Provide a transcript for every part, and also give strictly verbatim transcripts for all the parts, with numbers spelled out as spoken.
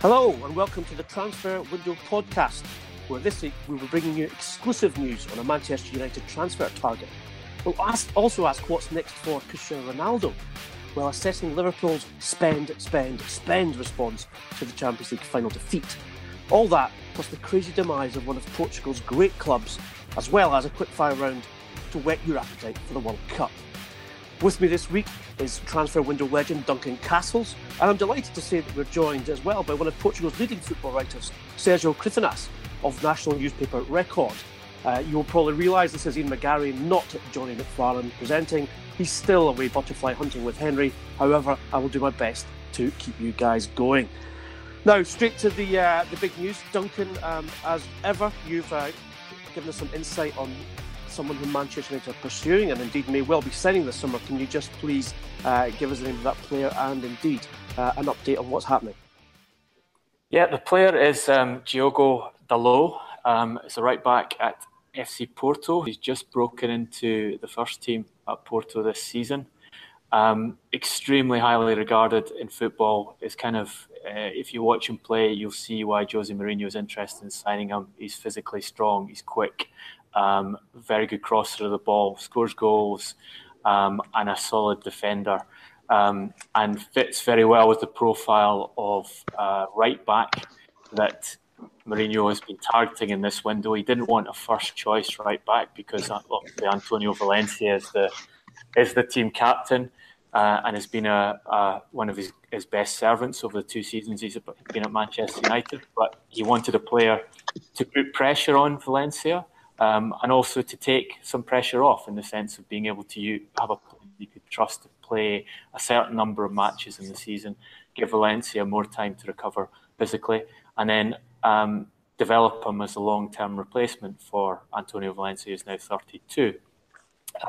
Hello and welcome to the Transfer Window podcast, where this week we will be bringing you exclusive news on a Manchester United transfer target. We'll ask, also ask what's next for Cristiano Ronaldo, while assessing Liverpool's spend, spend, spend response to the Champions League final defeat. All that, plus the crazy demise of one of Portugal's great clubs, as well as a quick-fire round to whet your appetite for the World Cup. With me this week is transfer window legend Duncan Castles, and I'm delighted to say that we're joined as well by one of Portugal's leading football writers, Sérgio Crítanas, of national newspaper Record. Uh, you'll probably realise this is Ian McGarry, not Johnny McFarlane presenting. He's still away butterfly hunting with Henry. However, I will do my best to keep you guys going. Now, straight to the uh, the big news. Duncan, um, as ever, you've uh, given us some insight on someone who Manchester United are pursuing and indeed may well be signing this summer. Can you just please uh, give us the name of that player and indeed uh, an update on what's happening? Yeah, the player is um, Diogo Dalot. Um, it's a right-back at F C Porto. He's just broken into the first team at Porto this season. Um, extremely highly regarded in football. It's kind of, uh, if you watch him play, you'll see why Jose Mourinho is interested in signing him. He's physically strong, he's quick, um, very good crosser of the ball, scores goals, um, and a solid defender, um, and fits very well with the profile of uh, right-back that Mourinho has been targeting in this window. He didn't want a first-choice right-back because obviously Antonio Valencia is the is the team captain uh, and has been a, a, one of his, his best servants over the two seasons he's been at Manchester United. But he wanted a player to put pressure on Valencia um, and also to take some pressure off in the sense of being able to use, have a player you could trust to play a certain number of matches in the season, give Valencia more time to recover physically, and then um, develop him as a long-term replacement for Antonio Valencia, who's now thirty-two.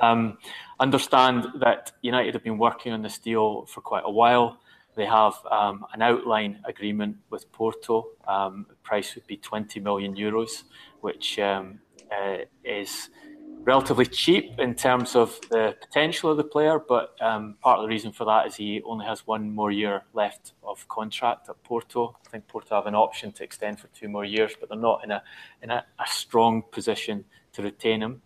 Um, understand that United have been working on this deal for quite a while. They have um, an outline agreement with Porto. Um, the price would be twenty million euros, which um, uh, is relatively cheap in terms of the potential of the player. But um, part of the reason for that is he only has one more year left of contract at Porto. I think Porto have an option to extend for two more years, but they're not in a in a, a strong position to retain him.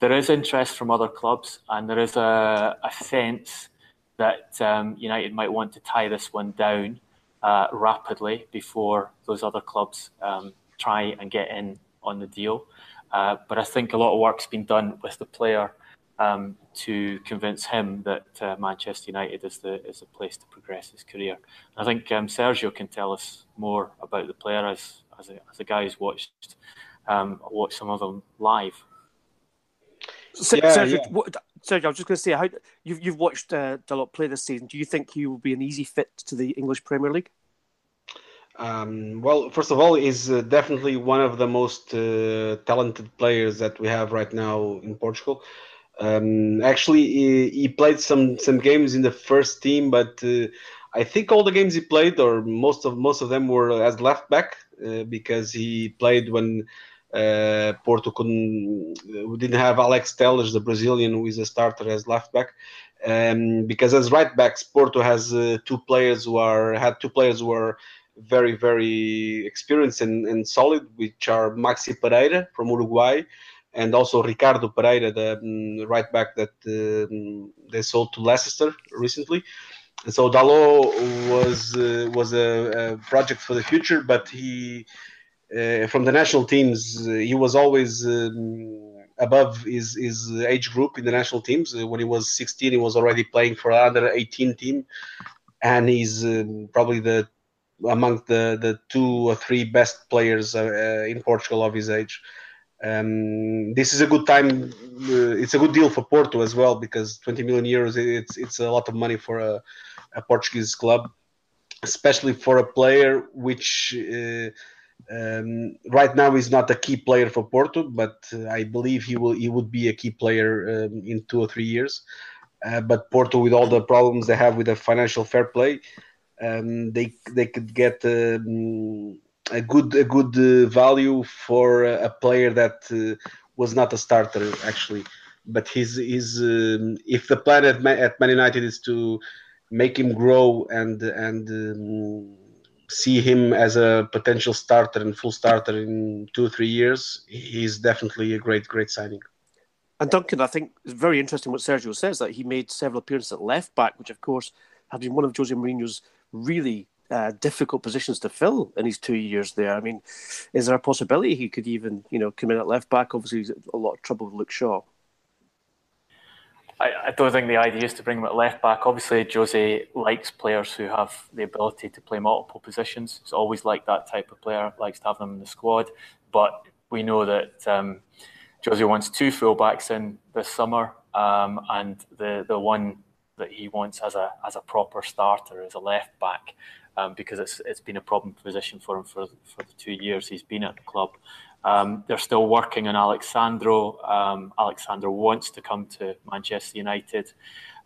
There is interest from other clubs, and there is a, a sense that um, United might want to tie this one down uh, rapidly before those other clubs um, try and get in on the deal. Uh, but I think a lot of work's been done with the player um, to convince him that uh, Manchester United is the is the place to progress his career. And I think um, Sergio can tell us more about the player as as a, as a guy who's watched um, watched some of them live. So, yeah, Sergio, yeah. What, Sergio, I was just going to say, how, you've, you've watched uh, Dalot play this season. Do you think he will be an easy fit to the English Premier League? Um, well, first of all, he's uh, definitely one of the most uh, talented players that we have right now in Portugal. Um, actually, he, he played some, some games in the first team, but uh, I think all the games he played, or most of most of them, were as left back uh, because he played when Uh, Porto couldn't, didn't have Alex Telles, the Brazilian, who is a starter as left back, um, because as right backs Porto has uh, two players who are had two players who are very very experienced and, and solid, which are Maxi Pereira from Uruguay and also Ricardo Pereira, the um, right back that um, they sold to Leicester recently. And so Dalot was uh, was a, a project for the future, but he. Uh, from the national teams, uh, he was always um, above his, his age group in the national teams. Uh, when he was sixteen, he was already playing for another eighteen team, and he's um, probably the among the, the two or three best players uh, in Portugal of his age. Um, this is a good time. Uh, it's a good deal for Porto as well, because twenty million euros, it's it's a lot of money for a, a Portuguese club, especially for a player which uh, um, right now is not a key player for Porto, but uh, I believe he will he would be a key player um, in two or three years. Uh, but Porto, with all the problems they have with the financial fair play, um, they they could get um, a good a good uh, value for a player that uh, was not a starter actually. But his his um, if the plan at Man, at Man United is to make him grow and and um, see him as a potential starter and full starter in two or three years, he's definitely a great great signing. And Duncan, I think it's very interesting what Sergio says, that he made several appearances at left-back, which, of course, has been one of Jose Mourinho's really uh, difficult positions to fill in his two years there. I mean, is there a possibility he could even, you know, come in at left-back? Obviously, he's a lot of trouble with Luke Shaw. I, I don't think the idea is to bring him at left-back. Obviously, Jose likes players who have the ability to play multiple positions. He's always liked that type of player, likes to have them in the squad. But we know that... Um, Jose wants two fullbacks in this summer, um, and the, the one that he wants as a as a proper starter is a left back, um, because it's it's been a problem position for him for for the two years he's been at the club. Um, they're still working on Alexandro. Um, Alexandro wants to come to Manchester United.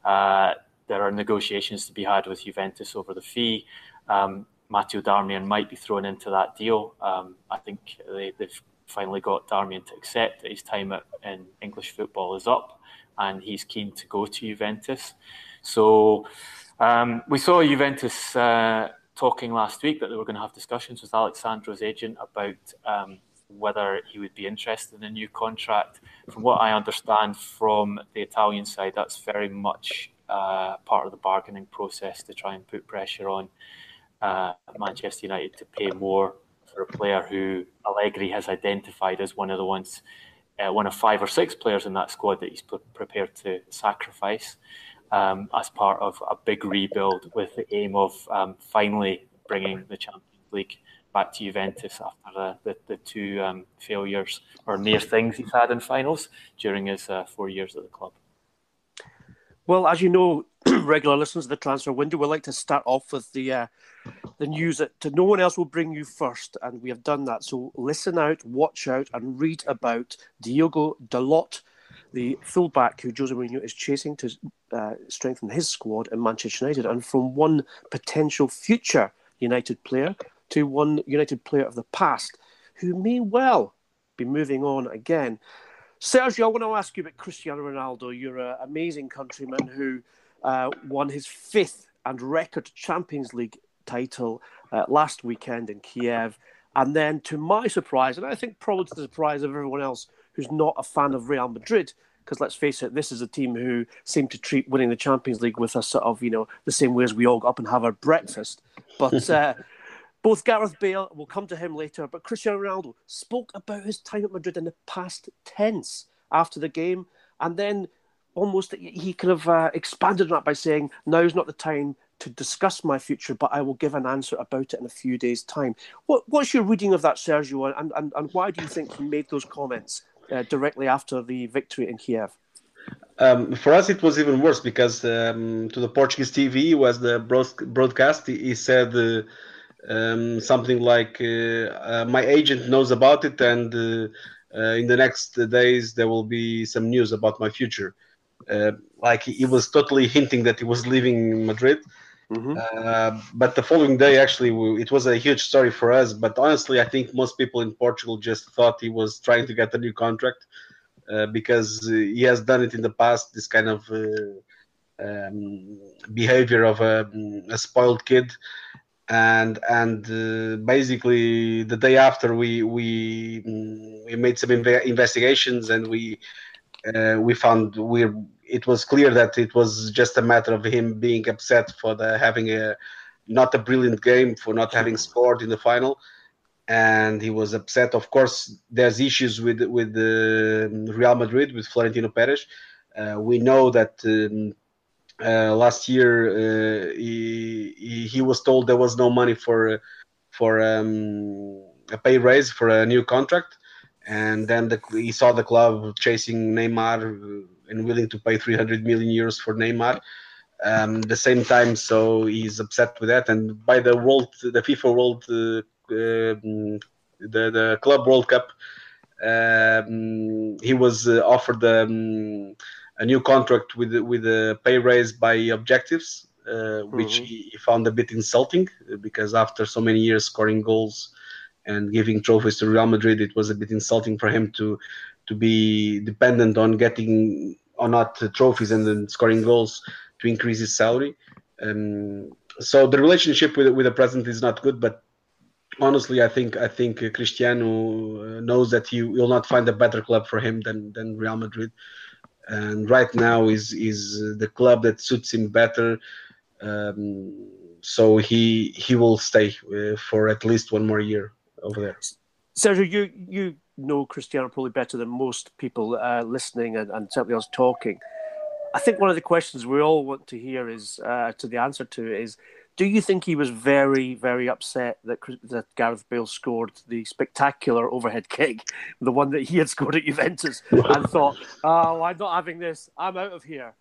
Uh, there are negotiations to be had with Juventus over the fee. Um, Matteo Darmian might be thrown into that deal. Um, I think they, they've. finally got Darmian to accept that his time in English football is up and he's keen to go to Juventus. So um, we saw Juventus uh, talking last week that they were going to have discussions with Alexandro's agent about um, whether he would be interested in a new contract. From what I understand from the Italian side, that's very much uh, part of the bargaining process to try and put pressure on uh, Manchester United to pay more for a player who Allegri has identified as one of the ones, uh, one of five or six players in that squad that he's p- prepared to sacrifice um, as part of a big rebuild, with the aim of um, finally bringing the Champions League back to Juventus after the, the, the two um, failures or near things he's had in finals during his uh, four years at the club. Well, as you know, regular listeners of the transfer window, we like to start off with the uh, the news that no one else will bring you first, and we have done that. So listen out, watch out, and read about Diogo Dalot, the fullback who Jose Mourinho is chasing to uh, strengthen his squad in Manchester United, and from one potential future United player to one United player of the past who may well be moving on again. Sergio, I want to ask you about Cristiano Ronaldo. You're an amazing countryman who uh, won his fifth and record Champions League title uh, last weekend in Kiev. And then, to my surprise, and I think probably to the surprise of everyone else who's not a fan of Real Madrid, because let's face it, this is a team who seem to treat winning the Champions League with a sort of, you know, the same way as we all go up and have our breakfast. But uh, both Gareth Bale, we'll come to him later, but Cristiano Ronaldo spoke about his time at Madrid in the past tense after the game. And then almost he kind of uh, expanded on that by saying, now's not the time to discuss my future, but I will give an answer about it in a few days' time. What, what's your reading of that, Sergio, and, and, and why do you think he made those comments uh, directly after the victory in Kiev? Um, for us, it was even worse, because um, to the Portuguese T V, was the broadcast, he said uh, um, something like, uh, uh, my agent knows about it, and uh, uh, in the next days there will be some news about my future. Uh, like he was totally hinting that he was leaving Madrid. Mm-hmm. Uh, but the following day, actually, we, it was a huge story for us. But honestly, I think most people in Portugal just thought he was trying to get a new contract uh, because he has done it in the past, this kind of uh, um, behavior of a, a spoiled kid. And and uh, basically, the day after, we we, we made some inve- investigations and we uh, we found we're. It was clear that it was just a matter of him being upset for the, having a not a brilliant game, for not having scored in the final, and he was upset. Of course, there's issues with with uh, Real Madrid, with Florentino Perez. Uh, we know that um, Uh, last year, uh, he, he he was told there was no money for for um, a pay raise for a new contract, and then the, he saw the club chasing Neymar and willing to pay three hundred million euros for Neymar. Um, the same time, so he's upset with that. And by the world, the FIFA World, uh, uh, the the Club World Cup, um, he was uh, offered Um, a new contract with with a pay raise by objectives, uh, mm-hmm. which he, he found a bit insulting, because after so many years scoring goals and giving trophies to Real Madrid, it was a bit insulting for him to to be dependent on getting or not trophies and then scoring goals to increase his salary. Um, so the relationship with with the president is not good, but honestly, I think I think Cristiano knows that he will not find a better club for him than than Real Madrid. And right now is is the club that suits him better, um, so he he will stay uh, for at least one more year over there. Sergio, you you know Cristiano probably better than most people uh, listening and, and certainly us talking. I think one of the questions we all want to hear is uh, to the answer to is: do you think he was very, very upset that that Gareth Bale scored the spectacular overhead kick, the one that he had scored at Juventus, and thought, "Oh, I'm not having this. I'm out of here."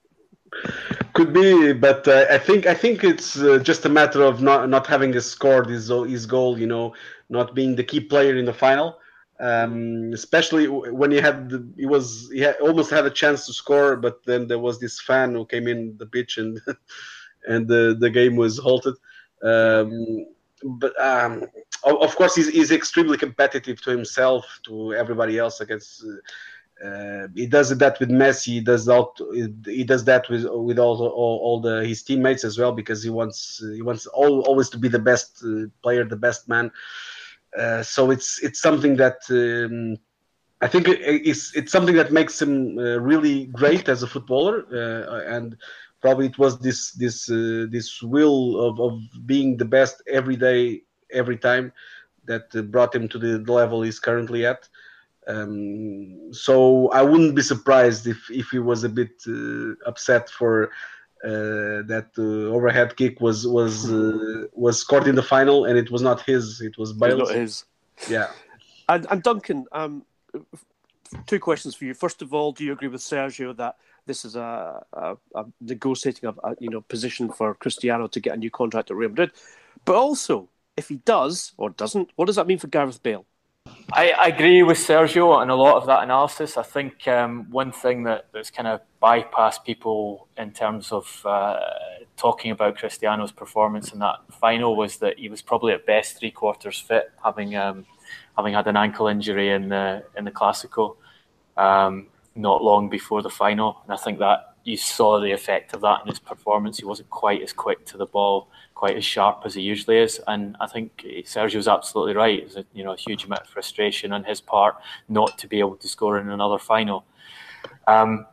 Could be, but uh, I think I think it's uh, just a matter of not not having scored his his goal. You know, not being the key player in the final, um, especially when he had the, he was he had, almost had a chance to score, but then there was this fan who came in the pitch and. And the, the game was halted. Um, but um, of course, he's, he's extremely competitive to himself, to everybody else. I guess uh, he does that with Messi. He does that. He does that with with all all, all the, his teammates as well, because he wants he wants all, always to be the best player, the best man. Uh, so it's it's something that um, I think it's it's something that makes him uh, really great as a footballer uh, and. Probably it was this this uh, this will of, of being the best every day, every time, that uh, brought him to the level he's currently at. Um, so I wouldn't be surprised if, if he was a bit uh, upset for uh, that uh, overhead kick was was uh, was scored in the final, and it was not his; it was Bale's. Not his. Yeah. And, and Duncan, um, two questions for you. First of all, do you agree with Sergio that this is a, a, a negotiating a, a you know position for Cristiano to get a new contract at Real Madrid? But also, if he does or doesn't, what does that mean for Gareth Bale? I, I agree with Sergio on a lot of that analysis. I think um, one thing that, that's kind of bypassed people in terms of uh, talking about Cristiano's performance in that final was that he was probably at best three quarters fit, having um, having had an ankle injury in the in the Clasico. Um, not long before the final. And I think that you saw the effect of that in his performance. He wasn't quite as quick to the ball, quite as sharp as he usually is. And I think Sergio's absolutely right. It was a, you know, a huge amount of frustration on his part not to be able to score in another final. Um,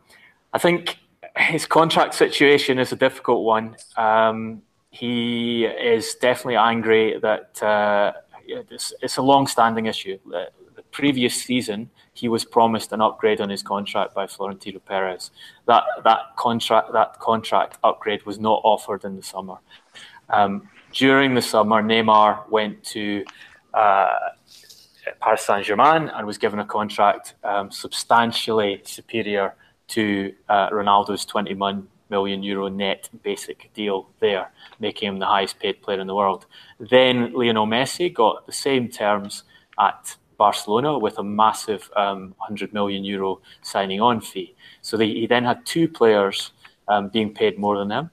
I think his contract situation is a difficult one. Um, he is definitely angry that uh, it's, it's a long-standing issue. The previous season, he was promised an upgrade on his contract by Florentino Perez. That that contract that contract upgrade was not offered in the summer. Um, during the summer, Neymar went to uh, Paris Saint-Germain and was given a contract um, substantially superior to uh, Ronaldo's twenty-one million euro net basic deal there, making him the highest paid player in the world. Then Lionel Messi got the same terms at Barcelona with a massive um, one hundred million euro signing on fee. So they, he then had two players um, being paid more than him,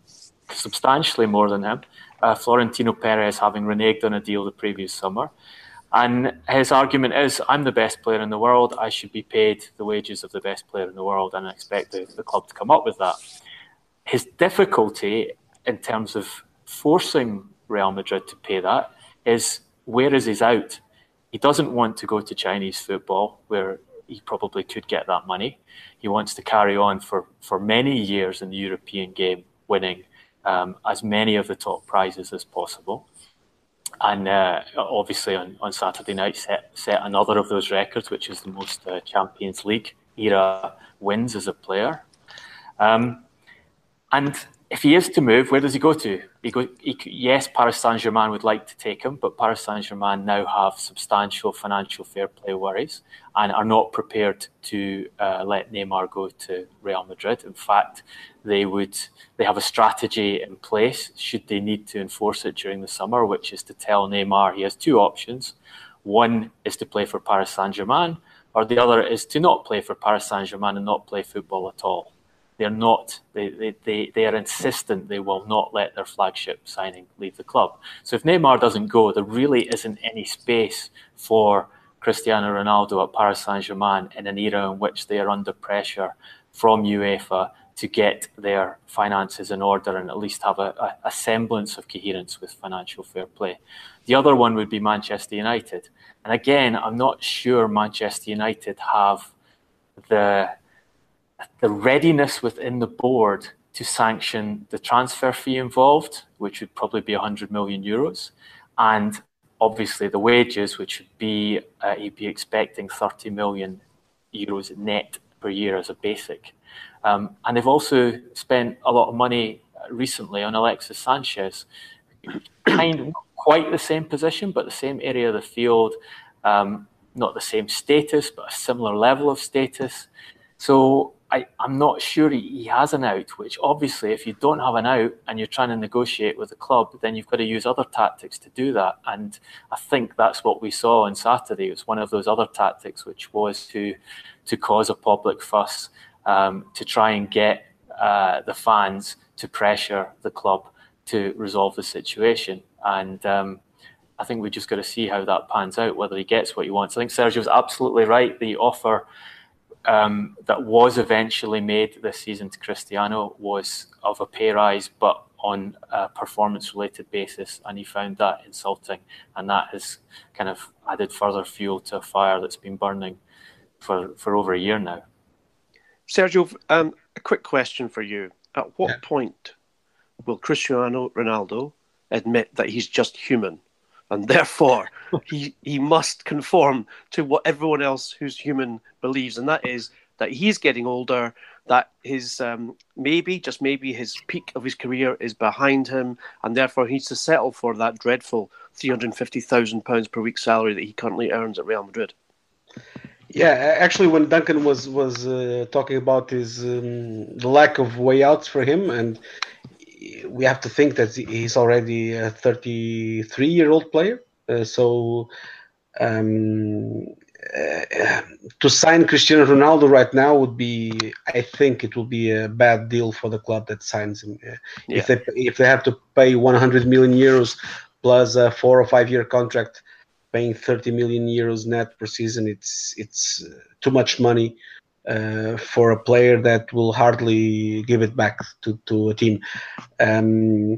substantially more than him. Uh, Florentino Perez having reneged on a deal the previous summer. And his argument is, I'm the best player in the world. I should be paid the wages of the best player in the world. And I expect the, the club to come up with that. His difficulty in terms of forcing Real Madrid to pay that is, where is his out? He doesn't want to go to Chinese football, where he probably could get that money. He wants to carry on for, for many years in the European game, winning um, as many of the top prizes as possible. And uh, obviously on, on Saturday night set, set another of those records, which is the most uh, Champions League era wins as a player. Um, and if he is to move, where does he go to? He go, he, yes, Paris Saint-Germain would like to take him, but Paris Saint-Germain now have substantial financial fair play worries and are not prepared to uh, let Neymar go to Real Madrid. In fact, they would they have a strategy in place, should they need to enforce it during the summer, which is to tell Neymar he has two options. One is to play for Paris Saint-Germain, or the other is to not play for Paris Saint-Germain and not play football at all. They're not, they, they, they, they are insistent they will not let their flagship signing leave the club. So if Neymar doesn't go, there really isn't any space for Cristiano Ronaldo at Paris Saint-Germain in an era in which they are under pressure from UEFA to get their finances in order and at least have a, a semblance of coherence with financial fair play. The other one would be Manchester United. And again, I'm not sure Manchester United have the... the readiness within the board to sanction the transfer fee involved, which would probably be one hundred million euros, and obviously the wages, which would be, uh, you'd be expecting thirty million euros net per year as a basic. Um, and they've also spent a lot of money recently on Alexis Sanchez, kind of not quite the same position, but the same area of the field, um, not the same status, but a similar level of status. So I, I'm not sure he, he has an out, which obviously if you don't have an out and you're trying to negotiate with the club, then you've got to use other tactics to do that. And I think that's what we saw on Saturday. It was one of those other tactics, which was to to cause a public fuss, um, to try and get uh, the fans to pressure the club to resolve the situation. And um, I think we've just got to see how that pans out, whether he gets what he wants. I think Sergio's absolutely right. The offer... Um, that was eventually made this season to Cristiano was of a pay rise, but on a performance-related basis, and he found that insulting, and that has kind of added further fuel to a fire that's been burning for, for over a year now. Sergio, um, a quick question for you. At what yeah. point will Cristiano Ronaldo admit that he's just human, and therefore he, he must conform to what everyone else who's human believes, and that is that he's getting older, that his um, maybe, just maybe, his peak of his career is behind him, and therefore he needs to settle for that dreadful three hundred fifty thousand pounds per week salary that he currently earns at Real Madrid? Yeah, actually, when Duncan was, was uh, talking about his um, lack of way outs for him, and we have to think that he's already a thirty-three-year-old player. Uh, so um, uh, to sign Cristiano Ronaldo right now would be, I think it will be a bad deal for the club that signs him. Uh, yeah. If they if they have to pay one hundred million euros plus a four or five-year contract, paying thirty million euros net per season, it's it's too much money Uh, for a player that will hardly give it back to, to a team. Um,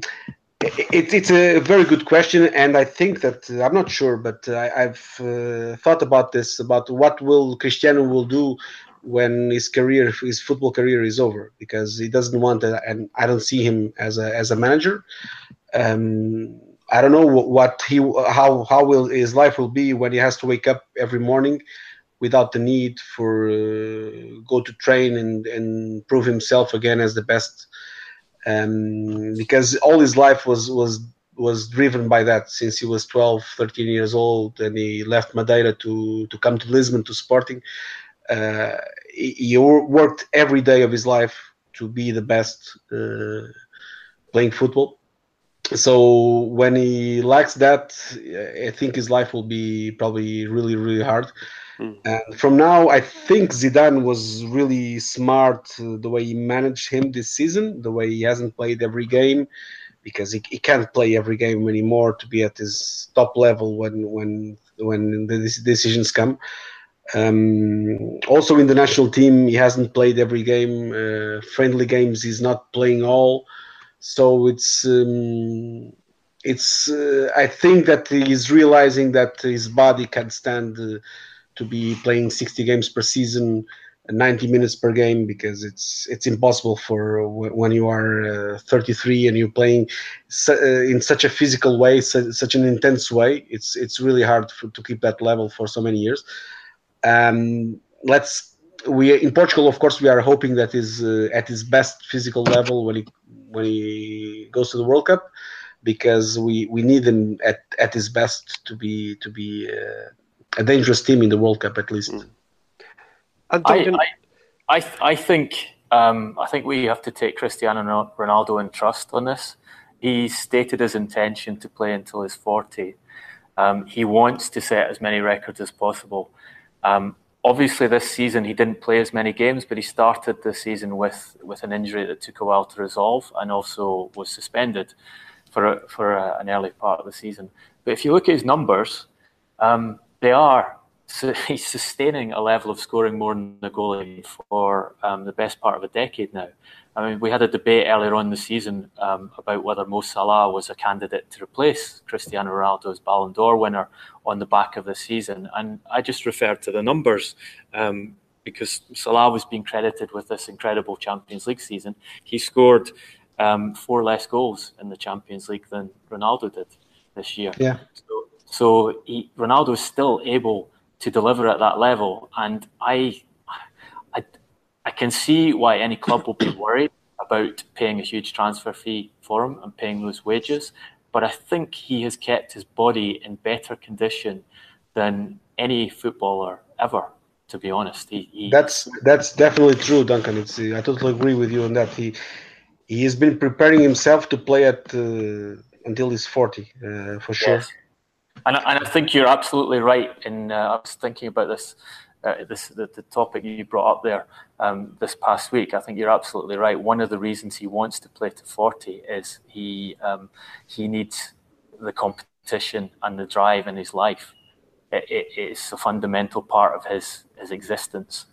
it, it's a very good question, and I think that, I'm not sure, but I, I've uh, thought about this, about what will Cristiano will do when his career, his football career is over, because he doesn't want that, and I don't see him as a, as a manager. Um, I don't know what he, how, how will his life will be when he has to wake up every morning without the need for uh, go to train and, and prove himself again as the best, um, because all his life was was was driven by that since he was twelve, thirteen years old, and he left Madeira to, to come to Lisbon to Sporting. Uh, he, he worked every day of his life to be the best uh, playing football. So when he lacks that, I think his life will be probably really, really hard. And from now, I think Zidane was really smart uh, the way he managed him this season, the way he hasn't played every game, because he, he can't play every game anymore to be at his top level when when when the decisions come. Um, also in the national team, he hasn't played every game. Uh, friendly games, he's not playing all. So it's... Um, it's. Uh, I think that he's realizing that his body can stand... Uh, to be playing sixty games per season, ninety minutes per game, because it's it's impossible for when you are uh, thirty-three and you're playing su- uh, in such a physical way, su- such an intense way. It's it's really hard for, to keep that level for so many years. Um, let's we in Portugal, of course, we are hoping that is uh, at his best physical level when he when he goes to the World Cup, because we, we need him at, at his best to be to be uh, a dangerous team in the World Cup at least. Mm. And I, I I th I think um, I think we have to take Cristiano Ronaldo in trust on this. He stated his intention to play until his forty. Um, he wants to set as many records as possible. Um, Obviously, this season he didn't play as many games, but he started the season with, with an injury that took a while to resolve and also was suspended for a, for a, an early part of the season. But if you look at his numbers, um, they are so he's sustaining a level of scoring more than the goalie for um, the best part of a decade now. I mean, we had a debate earlier on in the season um, about whether Mo Salah was a candidate to replace Cristiano Ronaldo as Ballon d'Or winner on the back of the season. And I just referred to the numbers um, because Salah was being credited with this incredible Champions League season. He scored um, four less goals in the Champions League than Ronaldo did this year. Yeah. So, so he, Ronaldo is still able to deliver at that level. And I... I can see why any club will be worried about paying a huge transfer fee for him and paying those wages, but I think he has kept his body in better condition than any footballer ever, to be honest. He, he, that's that's definitely true, Duncan. It's, I totally agree with you on that. He he has been preparing himself to play at uh, until he's forty, uh, for sure. Yes. And, and I think you're absolutely right. In uh, I was thinking about this. Uh, this, the, the topic you brought up there um, this past week, I think you're absolutely right. One of the reasons he wants to play to forty is he um, he needs the competition and the drive in his life. It, it, it's a fundamental part of his, his existence.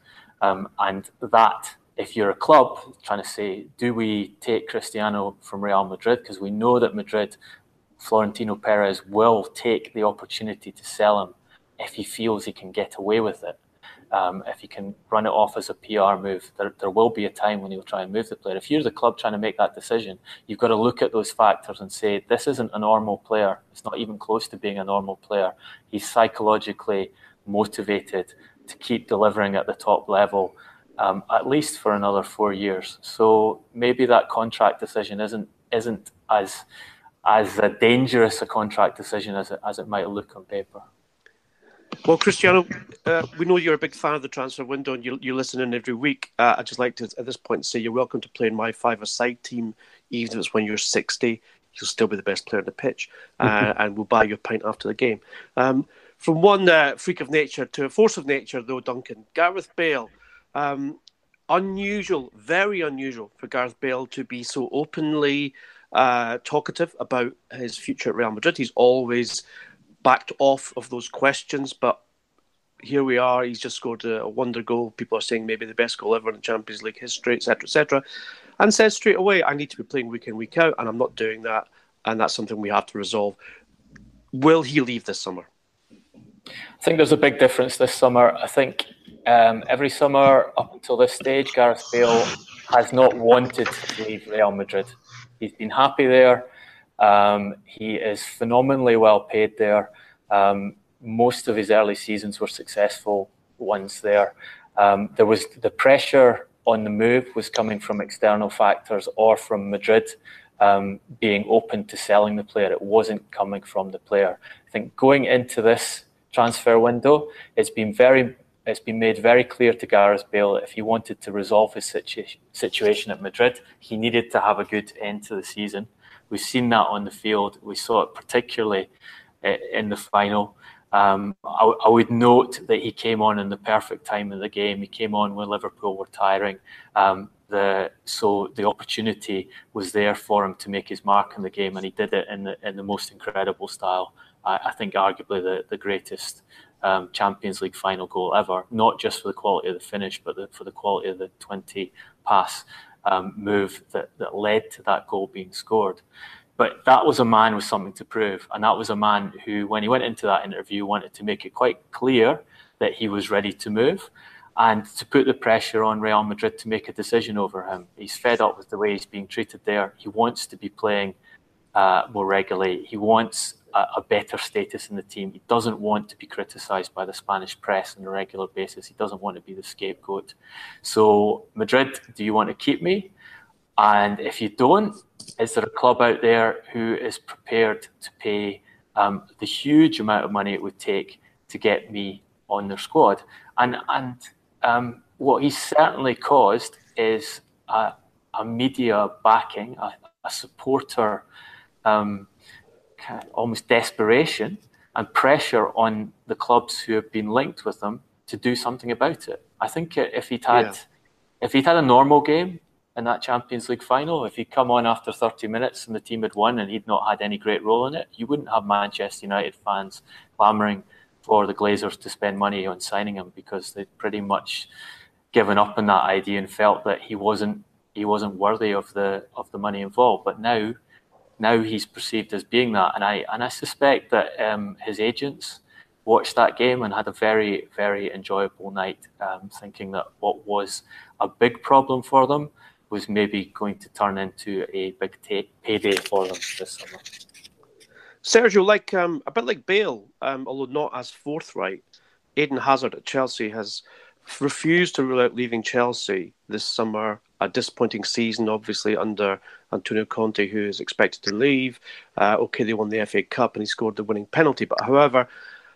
Um, and that, if you're a club trying to say, do we take Cristiano from Real Madrid? Because we know that Madrid, Florentino Perez will take the opportunity to sell him if he feels he can get away with it. Um, if he can run it off as a P R move, there, there will be a time when he'll try and move the player. If you're the club trying to make that decision, you've got to look at those factors and say, this isn't a normal player. It's not even close to being a normal player. He's psychologically motivated to keep delivering at the top level, um, at least for another four years. So maybe that contract decision isn't isn't as as a dangerous a contract decision as it, as it might look on paper. Well, Cristiano, uh, we know you're a big fan of the transfer window and you, you listen in every week. Uh, I'd just like to, at this point, say you're welcome to play in my five-a-side team, even if it's when you're sixty. You'll still be the best player on the pitch, uh, and we'll buy you a pint after the game. Um, from one uh, freak of nature to a force of nature, though, Duncan, Gareth Bale. Um, unusual, very unusual for Gareth Bale to be so openly uh, talkative about his future at Real Madrid. He's always backed off of those questions, but here we are. He's just scored a wonder goal. People are saying maybe the best goal ever in the Champions League history, et cetera, et cetera, and says straight away, "I need to be playing week in, week out, and I'm not doing that." And that's something we have to resolve. Will he leave this summer? I think there's a big difference this summer. I think um, every summer up until this stage, Gareth Bale has not wanted to leave Real Madrid. He's been happy there. Um, he is phenomenally well paid there. Um, most of his early seasons were successful ones there. Um, there was the pressure on the move was coming from external factors or from Madrid um, being open to selling the player. It wasn't coming from the player. I think going into this transfer window, it's been very it's been made very clear to Gareth Bale that if he wanted to resolve his situ situation at Madrid, he needed to have a good end to the season. We've seen that on the field. We saw it particularly in the final. Um, I, I would note that he came on in the perfect time of the game. He came on when Liverpool were tiring. Um, the, so the opportunity was there for him to make his mark in the game, and he did it in the, in the most incredible style. I, I think arguably the, the greatest um, Champions League final goal ever, not just for the quality of the finish, but the, for the quality of the twenty pass. Um, move that, that led to that goal being scored. But that was a man with something to prove, and that was a man who, when he went into that interview, wanted to make it quite clear that he was ready to move and to put the pressure on Real Madrid to make a decision over him. He's fed up with the way he's being treated there. He wants to be playing uh, more regularly. He wants a, a better status in the team. He doesn't want to be criticised by the Spanish press on a regular basis. He doesn't want to be the scapegoat. So, Madrid, do you want to keep me? And if you don't, is there a club out there who is prepared to pay um, the huge amount of money it would take to get me on their squad? And and um, what he's certainly caused is a, a media backing, a, a supporter, um, kind of almost desperation and pressure on the clubs who have been linked with them to do something about it. I think if he'd had, yeah. if he'd had a normal game in that Champions League final, if he'd come on after thirty minutes and the team had won and he'd not had any great role in it, you wouldn't have Manchester United fans clamouring for the Glazers to spend money on signing him, because they'd pretty much given up on that idea and felt that he wasn't he wasn't worthy of the of the money involved. But now, now he's perceived as being that, and I and I suspect that um, his agents watched that game and had a very very enjoyable night, um, thinking that what was a big problem for them was maybe going to turn into a big t- payday for them this summer. Sergio, like um, a bit like Bale, um, although not as forthright, Eden Hazard at Chelsea has refused to rule out leaving Chelsea this summer. A disappointing season, obviously, under Antonio Conte, who is expected to leave. Uh, okay, they won the F A Cup and he scored the winning penalty, but however,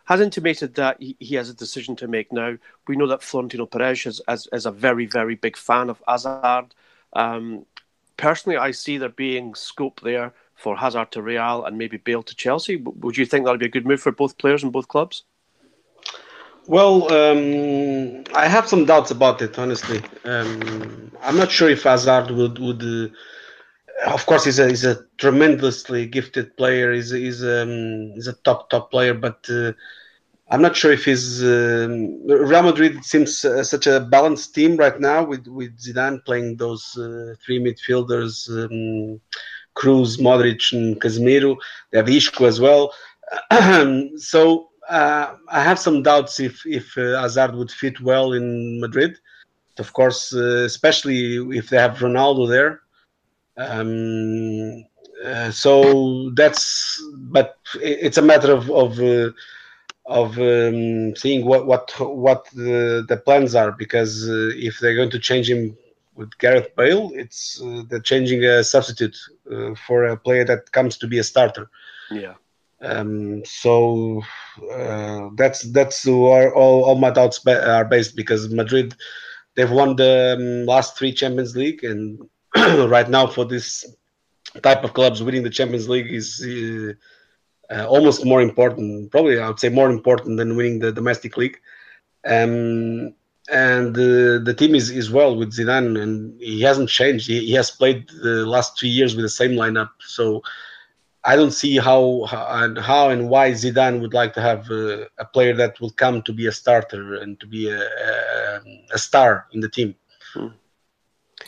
has intimated that he, he has a decision to make now. We know that Florentino Perez is, is, is a very, very big fan of Hazard. Um, personally, I see there being scope there for Hazard to Real and maybe Bale to Chelsea. Would you think that would be a good move for both players and both clubs? Well, um, I have some doubts about it, honestly. Um, I'm not sure if Hazard would... would uh, of course, he's a, he's a tremendously gifted player. He's, he's, um, he's a top, top player, but... Uh, I'm not sure if he's... Um, Real Madrid seems uh, such a balanced team right now with, with Zidane playing those uh, three midfielders, um, Cruz, Modric and Casemiro. They have Isco as well. so uh, I have some doubts if, if uh, Hazard would fit well in Madrid. Of course, uh, especially if they have Ronaldo there. Um, uh, so that's... But it's a matter of... of uh, of um, seeing what what what the, the plans are, because uh, if they're going to change him with Gareth Bale, it's uh, they're changing a substitute uh, for a player that comes to be a starter. Yeah. Um. So uh, that's that's where all, all my doubts ba- are based, because Madrid, they've won the um, last three Champions League, and right now for this type of clubs, winning the Champions League is. Uh, Uh, almost more important, probably I would say more important than winning the domestic league. Um, and uh, the team is, is well with Zidane, and he hasn't changed. He, he has played the last two years with the same lineup. So I don't see how, how, and, how and why Zidane would like to have uh, a player that will come to be a starter and to be a, a, a star in the team. Hmm.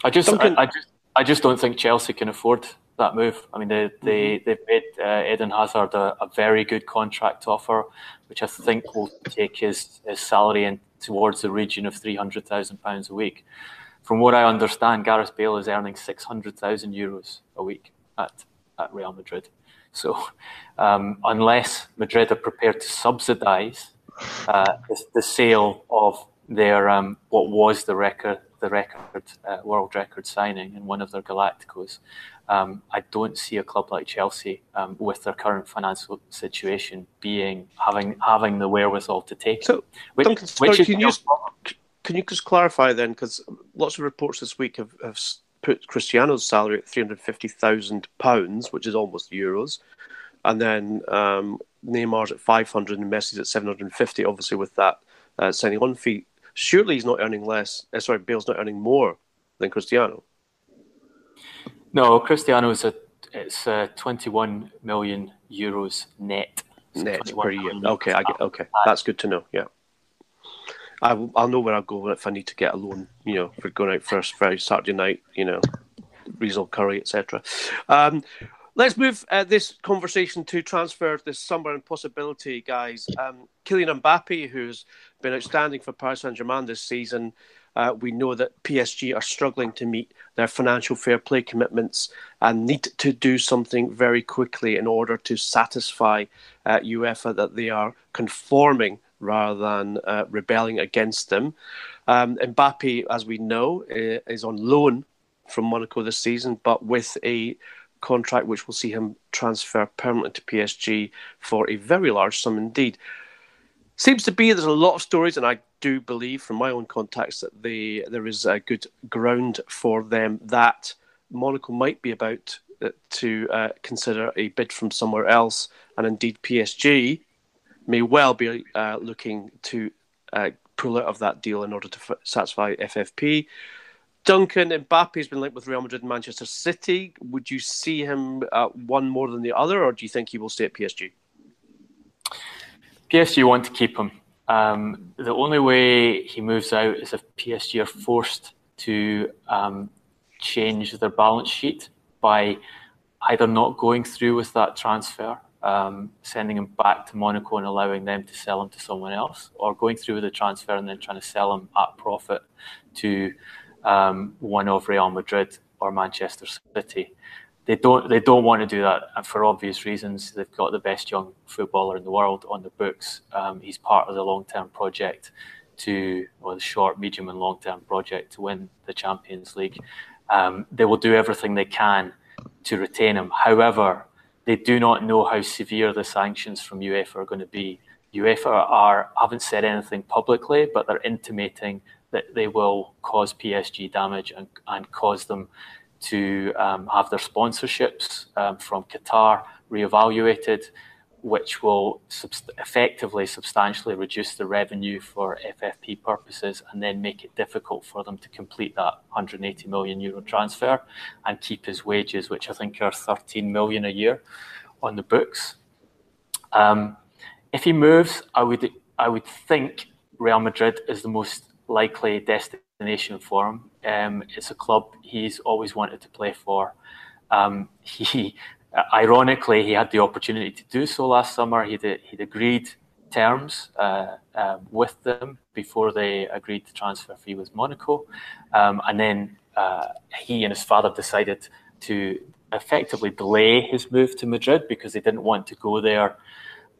I just, I, I just, I just don't think Chelsea can afford that move. I mean, they, they, they've made uh, Eden Hazard a, a very good contract offer, which I think will take his, his salary in towards the region of three hundred thousand pounds a week. From what I understand, Gareth Bale is earning six hundred thousand euros a week at, at Real Madrid. So um, unless Madrid are prepared to subsidise uh, the, the sale of their um, what was the record, the record uh, world record signing in one of their Galacticos, Um, I don't see a club like Chelsea, um, with their current financial situation, being having having the wherewithal to take so, it. Which, Duncan, which sorry, is can, you just, can you just clarify then? Because lots of reports this week have, have put Cristiano's salary at three hundred fifty thousand pounds, which is almost euros, and then um, Neymar's at five hundred and Messi's at seven hundred and fifty. Obviously, with that uh, signing on fee, surely he's not earning less. Uh, sorry, Bale's not earning more than Cristiano. No, Cristiano is a it's a twenty-one million euros net. It's net per year. Okay, I get, okay, that's good to know. Yeah, I will, I'll know where I'll go if I need to get a loan. You know, if we're going out first Friday, Saturday night. You know, Rizal, Curry, et cetera. Um, let's move uh, this conversation to transfer this summer and possibility, guys. Um, Kylian Mbappé, who's been outstanding for Paris Saint-Germain this season. Uh, we know that P S G are struggling to meet their financial fair play commitments and need to do something very quickly in order to satisfy uh, UEFA that they are conforming rather than uh, rebelling against them. Um, Mbappé, as we know, is on loan from Monaco this season, but with a contract which will see him transfer permanently to P S G for a very large sum indeed. Seems to be there's a lot of stories, and I do believe from my own contacts that they, there is a good ground for them that Monaco might be about to uh, consider a bid from somewhere else, and indeed P S G may well be uh, looking to uh, pull out of that deal in order to f- satisfy F F P. Duncan, Mbappé has been linked with Real Madrid and Manchester City. Would you see him uh, one more than the other, or do you think he will stay at P S G? P S G want to keep him. Um, the only way he moves out is if P S G are forced to um, change their balance sheet by either not going through with that transfer, um, sending him back to Monaco and allowing them to sell him to someone else, or going through with the transfer and then trying to sell him at profit to Um, one of Real Madrid or Manchester City. They don't they don't want to do that, and for obvious reasons. They've got the best young footballer in the world on the books. Um, he's part of the long-term project to, or the short, medium and long-term project to win the Champions League. Um, they will do everything they can to retain him. However, they do not know how severe the sanctions from UEFA are going to be. UEFA are haven't said anything publicly, but they're intimating that they will cause P S G damage and, and cause them to um, have their sponsorships um, from Qatar reevaluated, which will subst- effectively substantially reduce the revenue for F F P purposes and then make it difficult for them to complete that one hundred eighty million euro transfer and keep his wages, which I think are thirteen million a year on the books. Um, if he moves, I would I would think Real Madrid is the most likely destination for him. Um, it's a club he's always wanted to play for. Um, he, ironically, he had the opportunity to do so last summer. He'd, he'd agreed terms uh, uh, with them before they agreed the transfer fee with Monaco. Um, and then uh, he and his father decided to effectively delay his move to Madrid because they didn't want to go there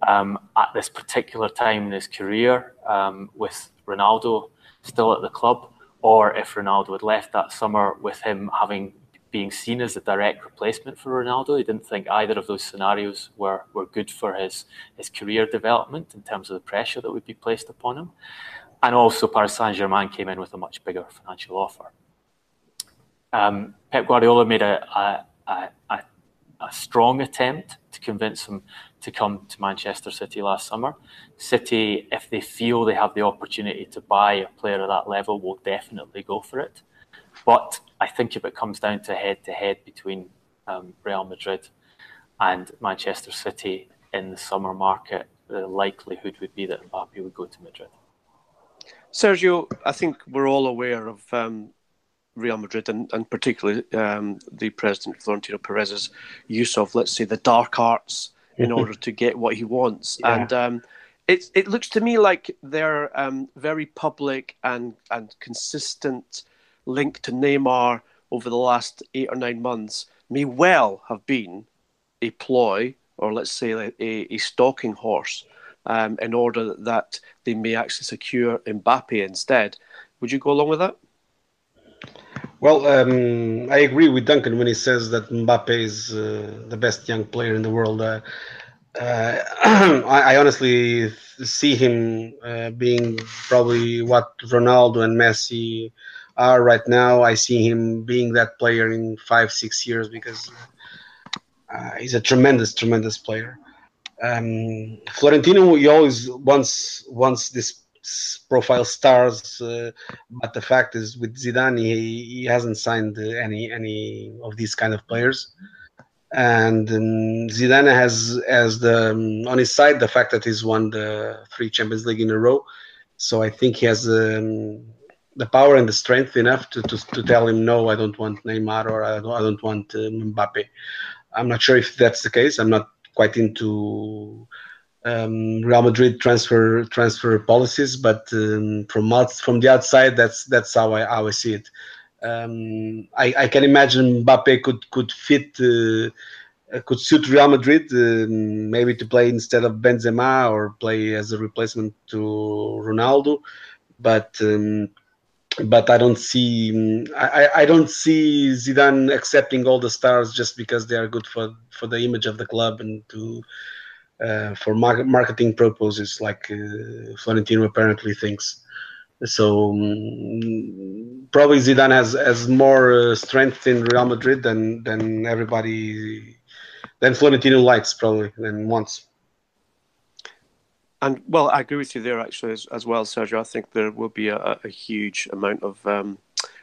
um, at this particular time in his career um, with Ronaldo still at the club, or if Ronaldo had left that summer with him having being seen as a direct replacement for Ronaldo. He didn't think either of those scenarios were, were good for his, his career development in terms of the pressure that would be placed upon him. And also Paris Saint-Germain came in with a much bigger financial offer. Um, Pep Guardiola made a, a, a, a strong attempt to convince him to come to Manchester City last summer. City, if they feel they have the opportunity to buy a player at that level, will definitely go for it. But I think if it comes down to head-to-head between um, Real Madrid and Manchester City in the summer market, the likelihood would be that Mbappé would go to Madrid. Sergio, I think we're all aware of um, Real Madrid and, and particularly um, the president, Florentino Perez's use of, let's say, the dark arts in order to get what he wants. Yeah. And um, it, it looks to me like their um, very public and, and consistent link to Neymar over the last eight or nine months may well have been a ploy, or let's say a, a stalking horse, um, in order that they may actually secure Mbappé instead. Would you go along with that? Well, um, I agree with Duncan when he says that Mbappé is uh, the best young player in the world. Uh, uh, I, I honestly see him uh, being probably what Ronaldo and Messi are right now. I see him being that player in five, six years because uh, he's a tremendous, tremendous player. Um, Florentino, he always wants wants this profile stars, uh, but the fact is with Zidane he, he hasn't signed any any of these kind of players, and um, Zidane has as the um, on his side the fact that he's won the three Champions League in a row, so I think he has um, the power and the strength enough to, to, to tell him no, I don't want Neymar, or I don't, I don't want uh, Mbappé. I'm not sure if that's the case. I'm not quite into um, Real Madrid transfer transfer policies, but um, from out, from the outside, that's that's how I how I see it. Um, I, I can imagine Mbappé could could fit. Uh, Could suit Real Madrid, uh, maybe to play instead of Benzema or play as a replacement to Ronaldo, but um, but I don't see I, I don't see Zidane accepting all the stars just because they are good for for the image of the club and to uh, for market, marketing purposes, like uh, Florentino apparently thinks. So um, probably Zidane has has more uh, strength in Real Madrid than than everybody. Then Florentino likes probably than once. And well, I agree with you there actually as, as well, Sergio. I think there will be a, a huge amount of um,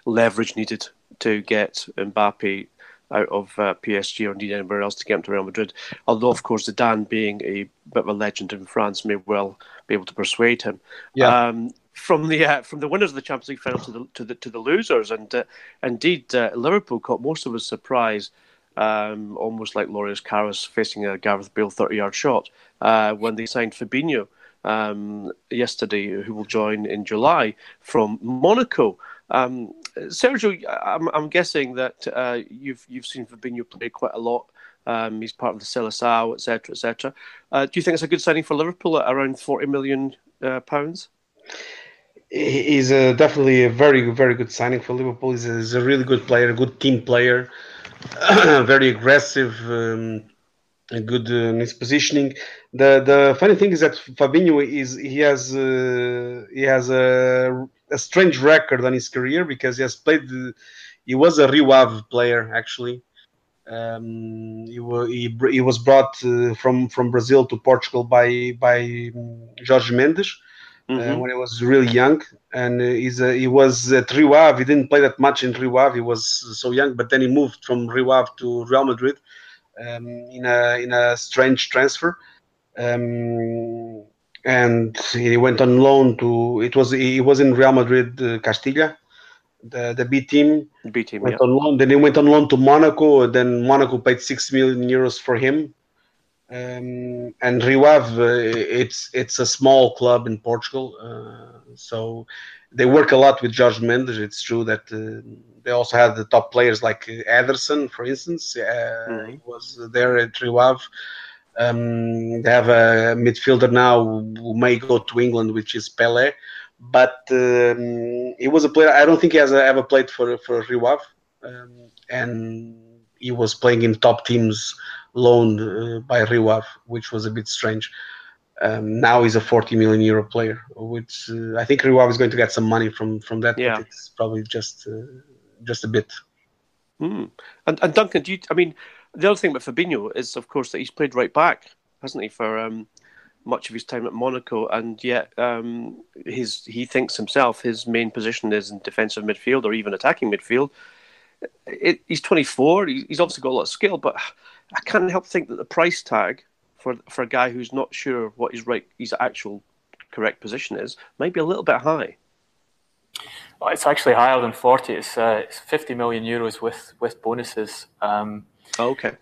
leverage needed to get Mbappe out of uh, P S G or need anywhere else to get him to Real Madrid. Although, of course, Zidane, being a bit of a legend in France, may well be able to persuade him. Yeah. Um, from the uh, from the winners of the Champions League final to the to the to the losers, and uh, indeed uh, Liverpool caught most of us surprise. Um, almost like Loris Karius facing a Gareth Bale thirty-yard shot uh, when they signed Fabinho um, yesterday, who will join in July from Monaco. Um, Sergio, I'm, I'm guessing that uh, you've you've seen Fabinho play quite a lot. Um, he's part of the Seleção, et cetera, et cetera. Uh, do you think it's a good signing for Liverpool at around forty million pounds? Uh, pounds? He's a, definitely a very, very good signing for Liverpool. He's a, he's a really good player, a good team player. Very aggressive, um, good uh, in his positioning. The the funny thing is that Fabinho is he has uh, he has a, a strange record on his career because he has played. He was a Rio Ave player actually. Um, he, were, he he was brought uh, from from Brazil to Portugal by by Jorge Mendes. Mm-hmm. Uh, when he was really young, and uh, he's a, he was at Rio Ave. He didn't play that much in Rio Ave. He was so young, but then he moved from Rio Ave to Real Madrid um, in a in a strange transfer, um, and he went on loan to. It was he was in Real Madrid uh, Castilla, the the B team. B team went yeah. on loan. Then he went on loan to Monaco. Then Monaco paid six million euros for him. Um, and Rio Ave, uh, it's it's a small club in Portugal, uh, so they work a lot with Jorge Mendes. It's true that uh, they also had the top players like Ederson, for instance. Uh, mm-hmm. He was there at Rio Ave. Um, they have a midfielder now who may go to England, which is Pelé. But um, he was a player. I don't think he has ever played for for Rio Ave, um, and he was playing in top teams. Loaned uh, by Rio Ave, which was a bit strange. Um, now he's a forty million euro player, which uh, I think Rio Ave is going to get some money from from that. Yeah. But it's probably just uh, just a bit. Mm. And and Duncan, do you? I mean, the other thing about Fabinho is, of course, that he's played right back, hasn't he, for um, much of his time at Monaco, and yet um, his he thinks himself his main position is in defensive midfield or even attacking midfield. It, he's twenty-four. He's obviously got a lot of skill, but I can't help think that the price tag for for a guy who's not sure what his right his actual correct position is might be a little bit high. Well, it's actually higher than forty. It's uh, it's fifty million euros with with bonuses. Um, oh, okay.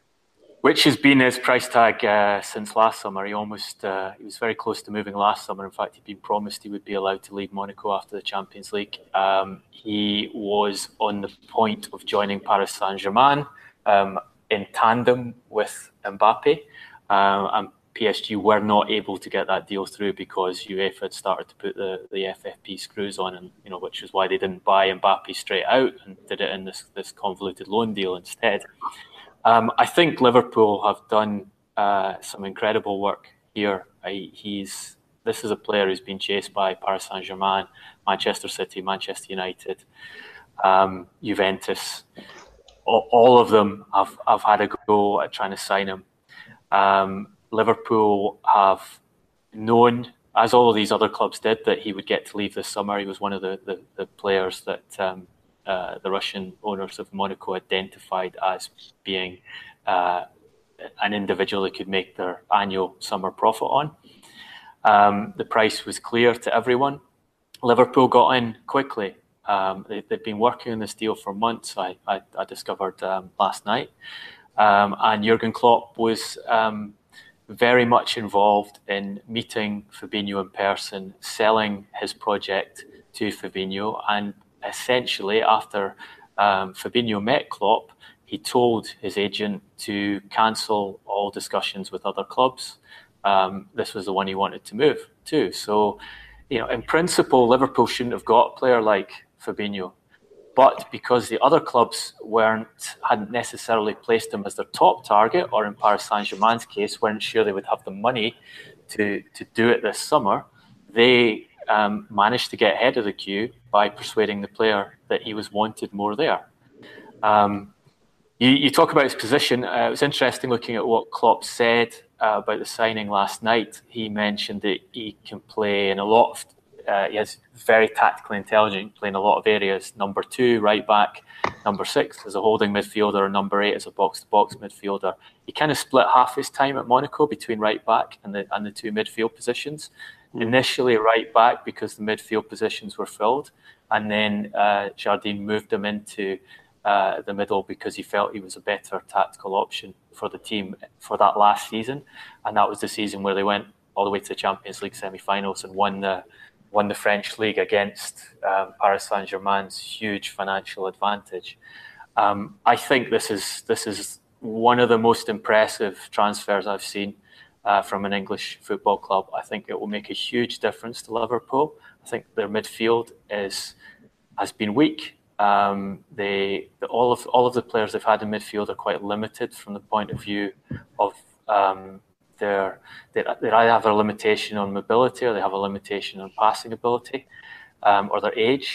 Which has been his price tag uh, since last summer. He almost uh, he was very close to moving last summer. In fact, he'd been promised he would be allowed to leave Monaco after the Champions League. Um, he was on the point of joining Paris Saint-Germain um, in tandem with Mbappe, um, and P S G were not able to get that deal through because UEFA had started to put the, the F F P screws on, and you know, which is why they didn't buy Mbappe straight out and did it in this this convoluted loan deal instead. Um, I think Liverpool have done uh, some incredible work here. I, he's this is a player who's been chased by Paris Saint-Germain, Manchester City, Manchester United, um, Juventus. All, all of them have, have had a go at trying to sign him. Um, Liverpool have known, as all of these other clubs did, that he would get to leave this summer. He was one of the, the, the players that... Um, Uh, the Russian owners of Monaco identified as being uh, an individual that could make their annual summer profit on. Um, the price was clear to everyone. Liverpool got in quickly. Um, they, they've been working on this deal for months, I, I, I discovered um, last night. Um, and Jurgen Klopp was um, very much involved in meeting Fabinho in person, selling his project to Fabinho, and essentially after um, Fabinho met Klopp, he told his agent to cancel all discussions with other clubs. Um, this was the one he wanted to move to. So, you know, in principle, Liverpool shouldn't have got a player like Fabinho, but because the other clubs weren't hadn't necessarily placed him as their top target, or in Paris Saint-Germain's case, weren't sure they would have the money to to do it this summer, they um, managed to get ahead of the queue by persuading the player that he was wanted more there. Um, you, you talk about his position. Uh, it was interesting looking at what Klopp said uh, about the signing last night. He mentioned that he can play in a lot of Uh, he is very tactically intelligent, playing a lot of areas. Number two, right back. Number six as a holding midfielder. Number eight as a box-to-box midfielder. He kind of split half his time at Monaco between right back and the and the two midfield positions. Mm. Initially right back because the midfield positions were filled, and then uh, Jardine moved him into uh, the middle because he felt he was a better tactical option for the team for that last season, and that was the season where they went all the way to the Champions League semi-finals and won the. won the French league against um, Paris Saint-Germain's huge financial advantage. Um, I think this is this is one of the most impressive transfers I've seen uh, from an English football club. I think it will make a huge difference to Liverpool. I think their midfield is has been weak. Um, they the, all of all of the players they've had in midfield are quite limited from the point of view of. Um, They're, they either have a limitation on mobility, or they have a limitation on passing ability, um, or their age.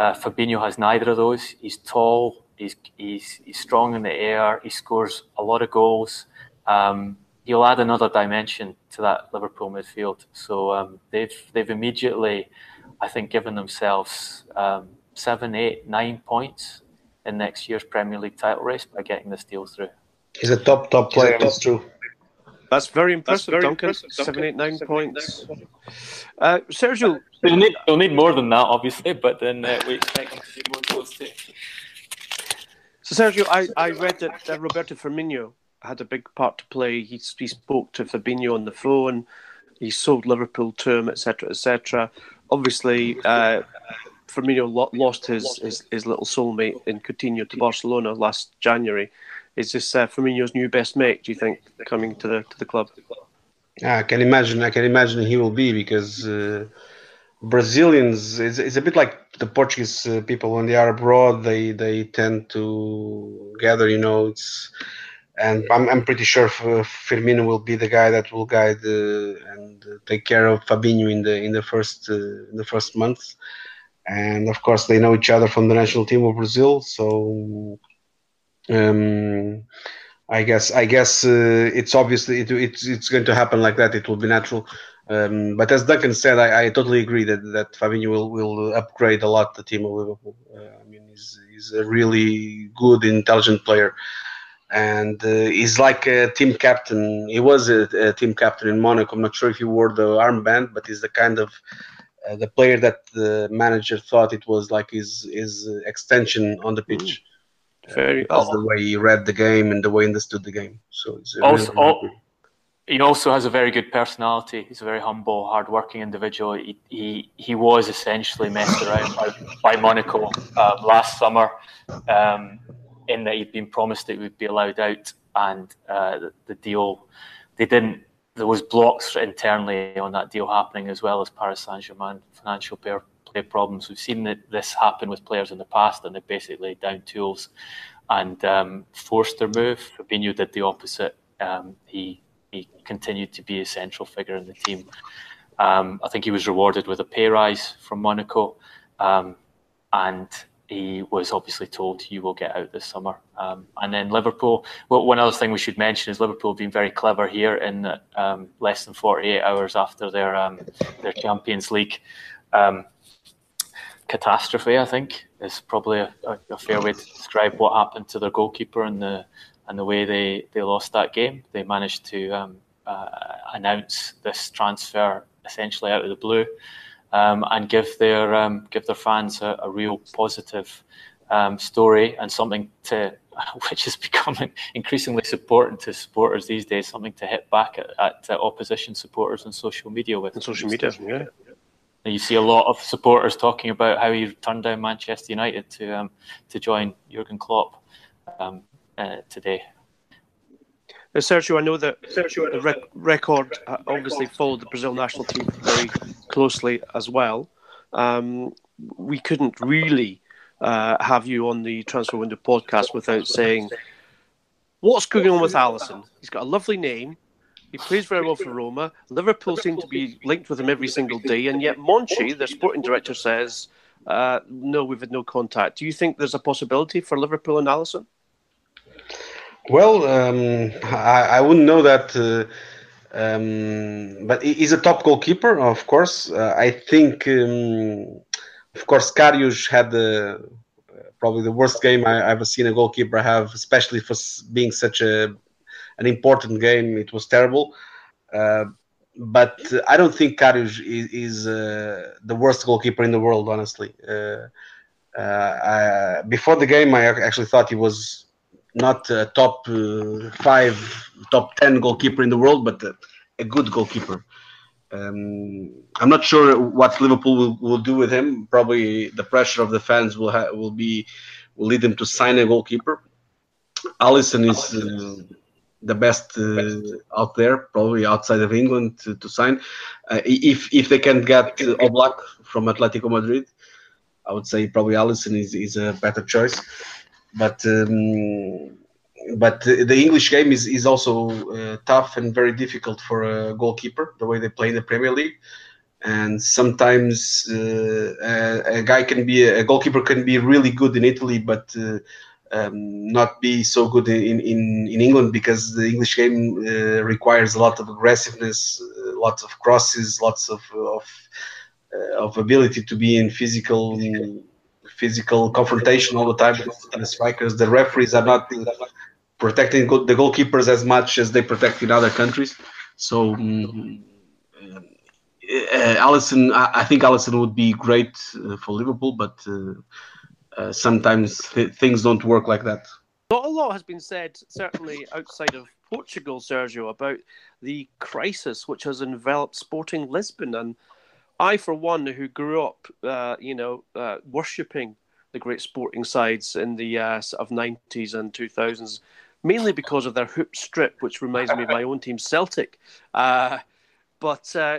Uh, Fabinho has neither of those. He's tall, he's, he's, he's strong in the air, he scores a lot of goals. Um, he'll add another dimension to that Liverpool midfield. So um, they've, they've immediately, I think, given themselves um, seven, eight, nine points in next year's Premier League title race by getting this deal through. He's a top, top player, that's true. That's very impressive, That's very Duncan. impressive Duncan. Seven, eight, nine Seven, points. Eight, nine. Uh, Sergio, they'll need, they'll need more than that, obviously, but then uh, we expect them to do more goals too. So, Sergio, I, I read that uh, Roberto Firmino had a big part to play. He, he spoke to Fabinho on the phone. He sold Liverpool to him, et cetera, et cetera. Obviously, uh, Firmino lo- lost his, his, his little soulmate in Coutinho to Barcelona last January. Is this uh, Firmino's new best mate, do you think, coming to the to the club? I can imagine. I can imagine he will be, because uh, Brazilians, it's, it's a bit like the Portuguese uh, people when they are abroad. They they tend to gather, you know. It's and I'm I'm pretty sure Firmino will be the guy that will guide uh, and take care of Fabinho in the in the first uh, in the first month. And of course, they know each other from the national team of Brazil, so. Um, I guess I guess uh, it's obviously it, it's it's going to happen like that. It will be natural. Um, but as Duncan said, I, I totally agree that that Fabinho will, will upgrade a lot the team of Liverpool. Uh, I mean, he's he's a really good, intelligent player, and uh, he's like a team captain. He was a, a team captain in Monaco. I'm not sure if he wore the armband, but he's the kind of uh, the player that the manager thought it was like his his extension on the pitch. Mm. Very well. The way he read the game and the way he understood the game. So it's also, really, really he also has a very good personality. He's a very humble, hard-working individual. He he, he was essentially messed around by, by Monaco uh, last summer, um, in that he'd been promised that he would be allowed out, and uh, the, the deal they didn't. There was blocks internally on that deal happening, as well as Paris Saint-Germain financial pair. Problems. We've seen that this happen with players in the past, and they basically down tools and um, forced their move. Fabinho did the opposite. Um, he he continued to be a central figure in the team. Um, I think he was rewarded with a pay rise from Monaco, um, and he was obviously told, "You will get out this summer." Um, and then Liverpool. Well, one other thing we should mention is Liverpool have been very clever here in that, um, less than forty-eight hours after their um, their Champions League. Um, Catastrophe, I think, is probably a, a fair way to describe what happened to their goalkeeper and the and the way they, they lost that game. They managed to um, uh, announce this transfer essentially out of the blue, um, and give their um, give their fans a, a real positive um, story and something to which is becoming increasingly important to supporters these days, something to hit back at, at uh, opposition supporters on social media with. And social media, yeah. And you see a lot of supporters talking about how he turned down Manchester United to um, to join Jurgen Klopp um, uh, today. Now, Sergio, I know that Sergio, the rec- record obviously followed the Brazil national team very closely as well. Um, we couldn't really Uh, have you on the Transfer Window podcast without saying, what's going on with Alisson? He's got a lovely name. He plays very well for Roma. Liverpool seem to be linked with him every single day. And yet Monchi, their sporting director, says, uh, no, we've had no contact. Do you think there's a possibility for Liverpool and Alisson? Well, um, I, I wouldn't know that. Uh, um, but he's a top goalkeeper, of course. Uh, I think... Um, Of course, Karius had the, probably the worst game I, I've seen a goalkeeper have, especially for being such a an important game. It was terrible. Uh, but I don't think Karius is, is uh, the worst goalkeeper in the world, honestly. Uh, uh, I, before the game, I actually thought he was not a top uh, five, top ten goalkeeper in the world, but a, a good goalkeeper. Um, I'm not sure what Liverpool will, will do with him. Probably the pressure of the fans will ha- will be will lead them to sign a goalkeeper. Alisson is uh, the best uh, out there, probably outside of England to, to sign. Uh, if if they can get uh, Oblak from Atletico Madrid, I would say probably Alisson is, is a better choice. But um, But the English game is, is also uh, tough and very difficult for a goalkeeper, the way they play in the Premier League. And sometimes uh, a, a guy can be, a goalkeeper can be really good in Italy, but uh, um, not be so good in, in, in England, because the English game uh, requires a lot of aggressiveness, uh, lots of crosses, lots of of, uh, of ability to be in physical physical confrontation all the time with the strikers. The referees are not... Uh, protecting go- the goalkeepers as much as they protect in other countries. So, um, uh, Alisson, I, I think Alisson would be great uh, for Liverpool, but uh, uh, sometimes th- things don't work like that. Not a lot has been said, certainly outside of Portugal, Sergio, about the crisis which has enveloped Sporting Lisbon. And I, for one, who grew up, uh, you know, uh, worshipping the great sporting sides in the uh, sort of nineties and two thousands, mainly because of their hoop strip, which reminds me of my own team, Celtic. Uh, but uh,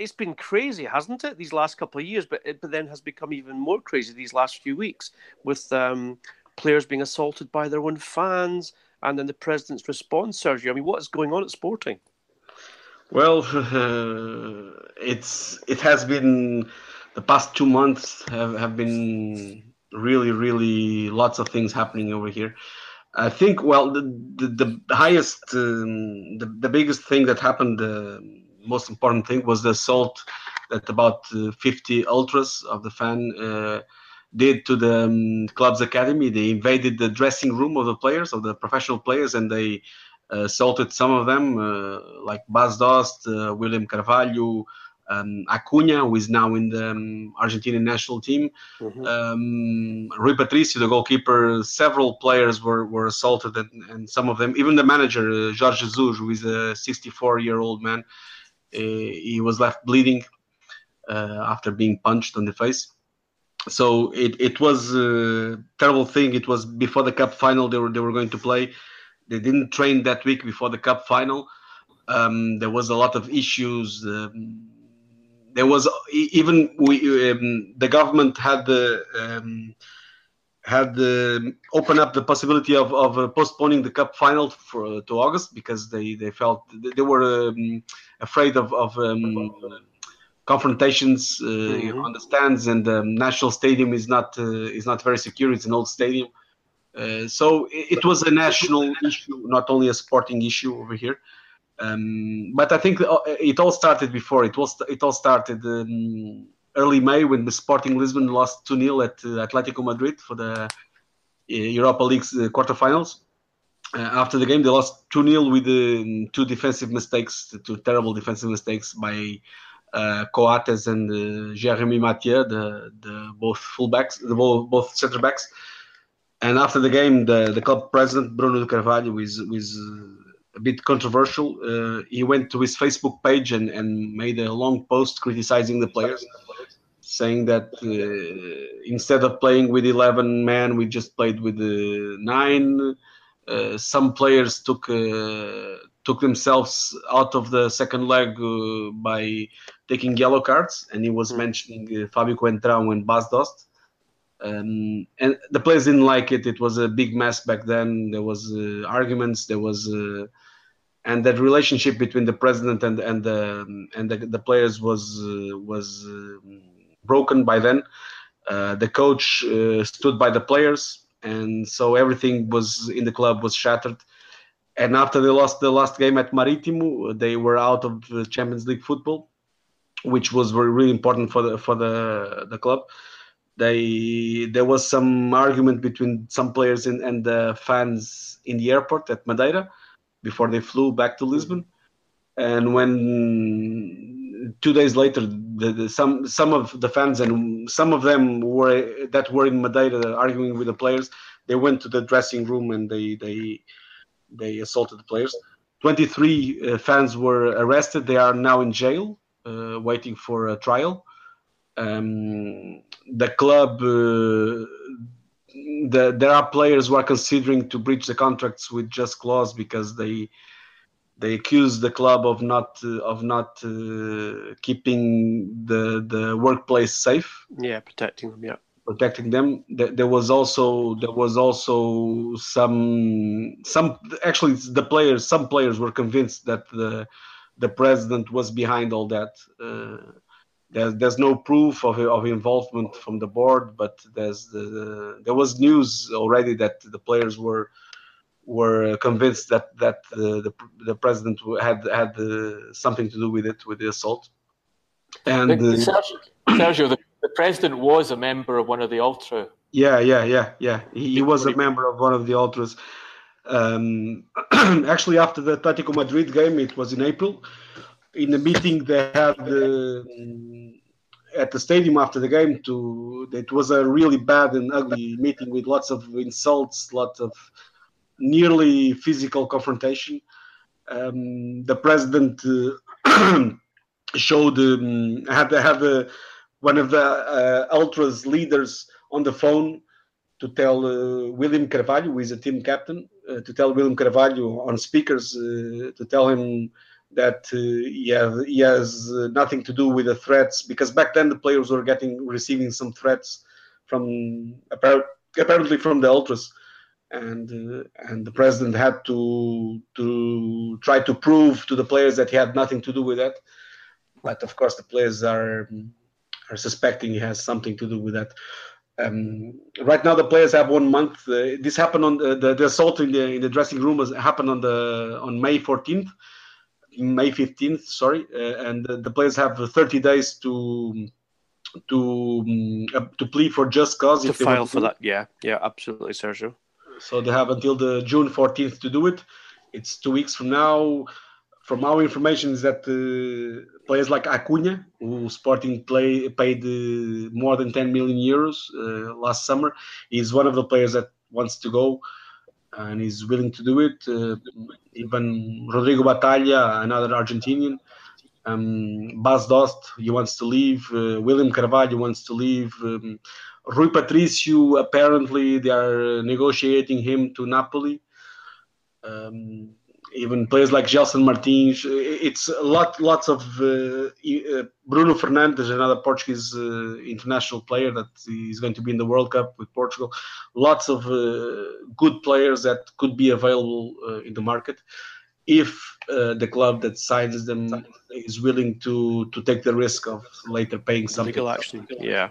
it's been crazy, hasn't it, these last couple of years? But it but then has become even more crazy these last few weeks, with um, players being assaulted by their own fans, and then the president's response, Sergio. I mean, what is going on at Sporting? Well, uh, it's it has been... The past two months have, have been really, really lots of things happening over here. I think, well, the the, the highest, um, the, the biggest thing that happened, the most important thing, was the assault that about uh, fifty ultras of the fan uh, did to the um, club's academy. They invaded the dressing room of the players, of the professional players, and they uh, assaulted some of them, uh, like Bas Dost, uh, William Carvalho, Um, Acuna, who is now in the um, Argentinian national team, mm-hmm. um, Rui Patricio, the goalkeeper. Several players were, were assaulted, and, and some of them, even the manager, uh, Jorge Jesus, who is a sixty-four-year-old man, uh, he was left bleeding uh, after being punched on the face. So it, it was a terrible thing. It was before the cup final they were they were going to play. They didn't train that week before the cup final. Um, there was a lot of issues. Um, There was even we um, the government had the um, had the open up the possibility of of uh, postponing the cup final for uh, to August, because they they felt they were um, afraid of of um, confrontations uh, mm-hmm. on the stands, and the national stadium is not uh, is not very secure. It's an old stadium, uh, so it, it was a national issue, not only a sporting issue over here. Um, but I think it all started before. It was it all started um, early May, when the Sporting Lisbon lost two nil at uh, Atletico Madrid for the uh, Europa League's uh, quarterfinals. Uh, after the game, they lost two nil with uh, two defensive mistakes, two terrible defensive mistakes by uh, Coates and uh, Jérémy Mathieu, the, the both fullbacks, the both, both centre backs. And after the game, the, the club president, Bruno Carvalho, was, was a bit controversial. Uh, he went to his Facebook page and, and made a long post criticizing the players, saying that uh, instead of playing with eleven men, we just played with uh, nine. Uh, some players took uh, took themselves out of the second leg uh, by taking yellow cards, and he was mentioning uh, Fabio Coentrão and Bas Dost. Um, and the players didn't like it. It was a big mess back then. There was uh, arguments. There was, uh, and that relationship between the president and and the and the, the players was uh, was uh, broken by then. Uh, the coach uh, stood by the players, and so everything was in the club was shattered. And after they lost the last game at Marítimo, they were out of the Champions League football, which was very really important for the for the the club. They there was some argument between some players and, and the fans in the airport at Madeira before they flew back to Lisbon. And when two days later, the, the, some some of the fans and some of them were that were in Madeira arguing with the players, they went to the dressing room and they they they assaulted the players. twenty-three uh, fans were arrested. They are now in jail, uh, waiting for a trial. Um, the club, uh, the, there are players who are considering to breach the contracts with just clause because they they accuse the club of not uh, of not uh, keeping the the workplace safe. Yeah, protecting them. Yeah, protecting them. There, there was also there was also some some actually the players some players were convinced that the the president was behind all that. Uh, There's, there's no proof of, of involvement from the board, but there's the, the, there was news already that the players were were convinced that that the the, the president had had uh, something to do with it, with the assault. And uh, Sergio, Sergio the, the president was a member of one of the ultras. Yeah, yeah, yeah, yeah. He, he was a member of one of the ultras. Um, actually, after the Atletico Madrid game, it was in April. In the meeting they had uh, at the stadium after the game, to it was a really bad and ugly meeting with lots of insults, lots of nearly physical confrontation. Um, the president uh, showed um, had had uh, one of the uh, ultras leaders on the phone to tell uh, William Carvalho, who is a team captain, uh, to tell William Carvalho on speakers uh, to tell him that uh, he, have, he has uh, nothing to do with the threats, because back then the players were getting receiving some threats from apparently from the ultras, and uh, and the president had to to try to prove to the players that he had nothing to do with that. But of course the players are are suspecting he has something to do with that. Um, right now the players have one month. Uh, this happened on the, the, the assault in the in the dressing room was happened on the on May fourteenth. May fifteenth, sorry, uh, and the, the players have thirty days to to um, to plead for just cause. To if they file want to for that, yeah, yeah, absolutely, Sergio. So they have until the June fourteenth to do it. It's two weeks from now. From our information is that uh, players like Acuna, who Sporting play, paid uh, more than ten million euros uh, last summer, is one of the players that wants to go. And he's willing to do it. Uh, even Rodrigo Batalla, another Argentinian. Um, Bas Dost, he wants to leave. Uh, William Carvalho wants to leave. Um, Rui Patricio, apparently they are negotiating him to Napoli. Um, even players like Gelson Martins. It's a lot, lots of uh, Bruno Fernandes, another Portuguese uh, international player that is going to be in the World Cup with Portugal. Lots of uh, good players that could be available uh, in the market if uh, the club that signs them is willing to to take the risk of later paying something. Legal action, yeah.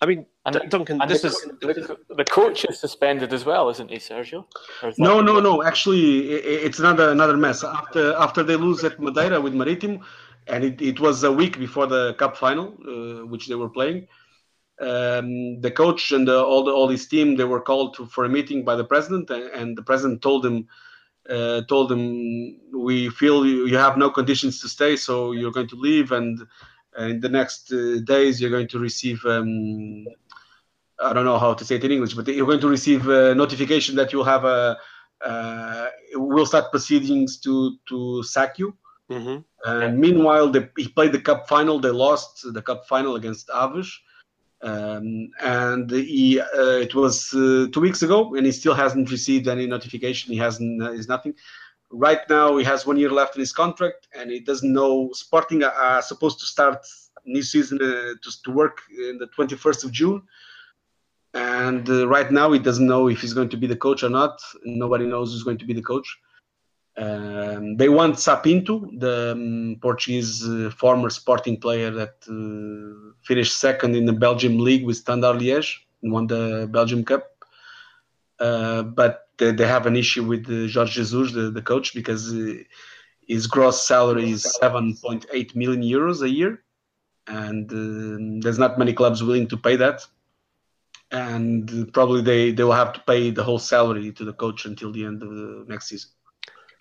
I mean, and, Duncan, and this the, is the, the coach is suspended as well, isn't he, Sergio? Is no, no, no. Actually, it, it's another another mess. After after they lose at Madeira with Marítimo, and it, it was a week before the cup final, uh, which they were playing. Um, the coach and the, all the, all his team, they were called to, for a meeting by the president, and, and the president told him, uh, told him, we feel you, you have no conditions to stay, so you're going to leave. And in the next uh, days, you're going to receive um, I don't know how to say it in English, but you're going to receive a notification that you have a uh, will start proceedings to to sack you. Mm-hmm. Uh, meanwhile, they, he played the cup final. They lost the cup final against Aves, um, and he, uh, it was uh, two weeks ago, and he still hasn't received any notification. He hasn't is nothing. Right now, he has one year left in his contract, and he doesn't know. Sporting are supposed to start new season uh, to to work in the twenty-first of June. And uh, right now, he doesn't know if he's going to be the coach or not. Nobody knows who's going to be the coach. Um, they want Sapinto, the um, Portuguese uh, former Sporting player that uh, finished second in the Belgium league with Standard Liège and won the Belgium Cup. Uh, but they, they have an issue with uh, Jorge Jesus, the, the coach, because uh, his gross salary is seven point eight million euros a year. And uh, there's not many clubs willing to pay that. And probably they, they will have to pay the whole salary to the coach until the end of the next season.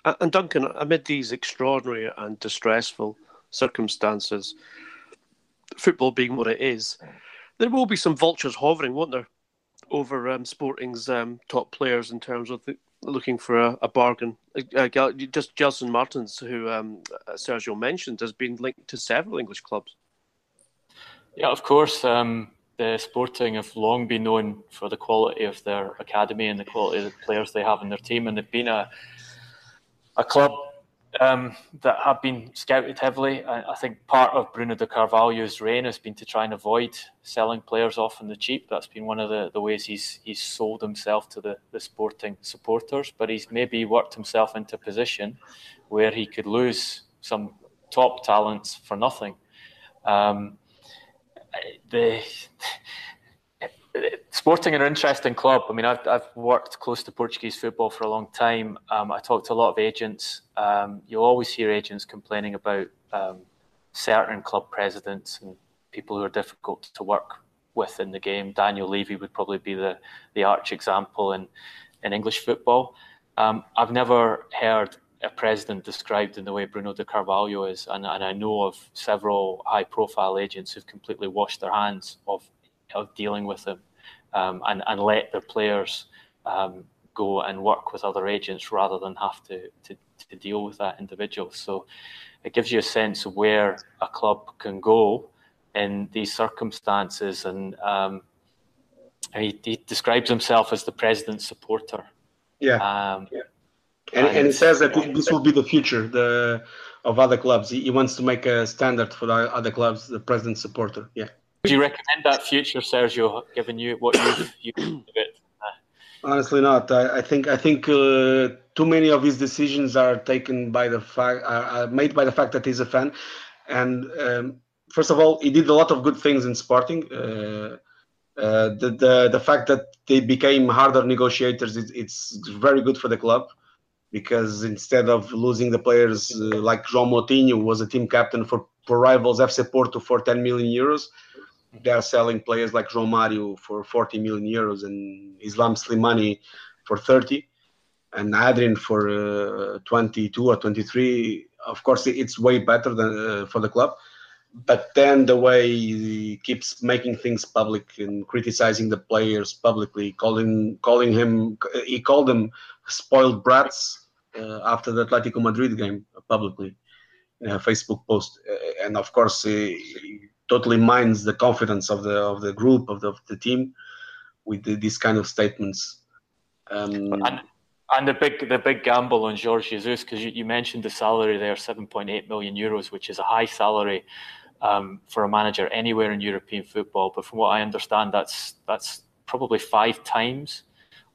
And Duncan, amid these extraordinary and distressful circumstances, football being what it is, there will be some vultures hovering, won't there, over um, Sporting's um, top players in terms of the, looking for a, a bargain. Uh, just Gelson Martins, who um, Sergio mentioned, has been linked to several English clubs. Yeah, of course. Um... The Sporting have long been known for the quality of their academy and the quality of the players they have in their team, and they've been a a club um, that have been scouted heavily. I, I think part of Bruno de Carvalho's reign has been to try and avoid selling players off on the cheap. That's been one of the, the ways he's he's sold himself to the, the Sporting supporters, but he's maybe worked himself into a position where he could lose some top talents for nothing. Um, The, Sporting are an interesting club. I mean, I've, I've worked close to Portuguese football for a long time. Um, I talked to a lot of agents. Um, you'll always hear agents complaining about um, certain club presidents and people who are difficult to work with in the game. Daniel Levy would probably be the, the arch example in, in English football. Um, I've never heard a president described in the way Bruno de Carvalho is, and, and I know of several high-profile agents who've completely washed their hands of of dealing with him, um, and and let their players um, go and work with other agents rather than have to, to to deal with that individual. So it gives you a sense of where a club can go in these circumstances, and um, he, he describes himself as the president's supporter. Yeah. Um, yeah. And, and he says that this will be the future the, of other clubs. He, he wants to make a standard for the other clubs, the president's supporter. Yeah. Would you recommend that future, Sergio, given you what you've used of it? Honestly, not. I, I think I think uh, too many of his decisions are taken by the fact, are made by the fact that he's a fan. And um, first of all, he did a lot of good things in Sporting. Uh, uh, the, the the fact that they became harder negotiators, it, it's very good for the club. Because instead of losing the players uh, like João Moutinho, who was a team captain for, for rivals F C Porto for ten million euros, they are selling players like João Mário for forty million euros and Islam Slimani for thirty and Adrian for uh, twenty-two or twenty-three. Of course, it's way better than uh, for the club. But then the way he keeps making things public and criticizing the players publicly, calling calling him, he called them spoiled brats uh, after the Atletico Madrid game publicly in a Facebook post. Uh, and of course, he, he totally mines the confidence of the of the group, of the, of the team with the, these kind of statements. Um, and, and the big the big gamble on Jorge Jesus, because you, you mentioned the salary there, seven point eight million euros, which is a high salary. Um, for a manager anywhere in European football, but from what I understand, that's that's probably five times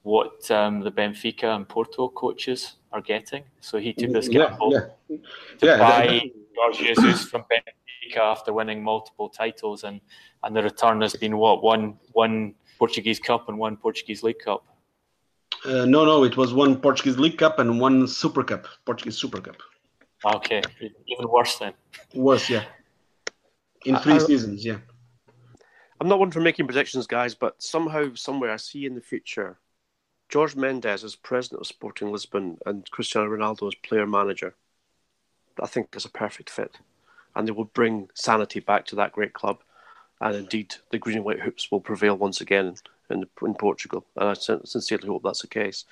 what um, the Benfica and Porto coaches are getting. So he took this yeah, gamble yeah. to yeah, buy yeah. Jorge Jesus from Benfica after winning multiple titles, and, and the return has been what one one Portuguese Cup and one Portuguese League Cup. Uh, no, no, it was one Portuguese League Cup and one Super Cup, Portuguese Super Cup. Okay, even worse then. Worse, yeah. In three I, seasons, yeah. I'm not one for making predictions, guys, but somehow, somewhere, I see in the future, Jorge Mendes as president of Sporting Lisbon and Cristiano Ronaldo as player manager. I think is a perfect fit. And they will bring sanity back to that great club. and indeed the green and white hoops will prevail once again in, in Portugal, and I sincerely hope that's the case.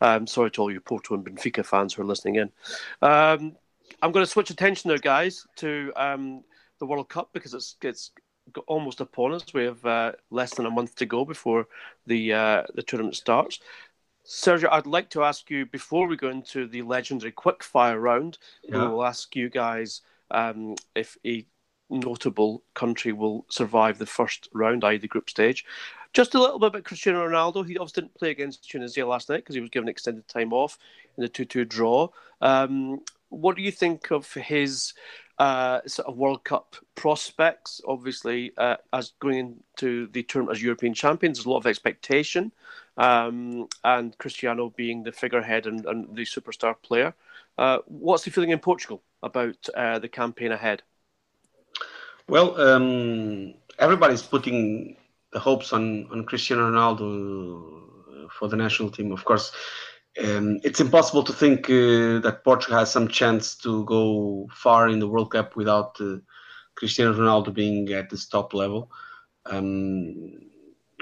Um, sorry to all you Porto and Benfica fans who are listening in. Um, I'm going to switch attention now, guys, to um, the World Cup, because it's it's almost upon us. We have uh, less than a month to go before the uh, the tournament starts. Sergio, I'd like to ask you, before we go into the legendary quickfire round, yeah. we will ask you guys um, if a notable country will survive the first round, that is the group stage. Just a little bit about Cristiano Ronaldo. He obviously didn't play against Tunisia last night because he was given extended time off in the two two draw. Um, what do you think of his uh, sort of World Cup prospects? Obviously, uh, as going into the tournament as European champions, there's a lot of expectation. Um, and Cristiano being the figurehead and, and the superstar player. Uh, what's the feeling in Portugal about uh, the campaign ahead? Well, um, everybody's putting the hopes on, on Cristiano Ronaldo for the national team. Of course, um, it's impossible to think uh, that Portugal has some chance to go far in the World Cup without uh, Cristiano Ronaldo being at this top level. Um,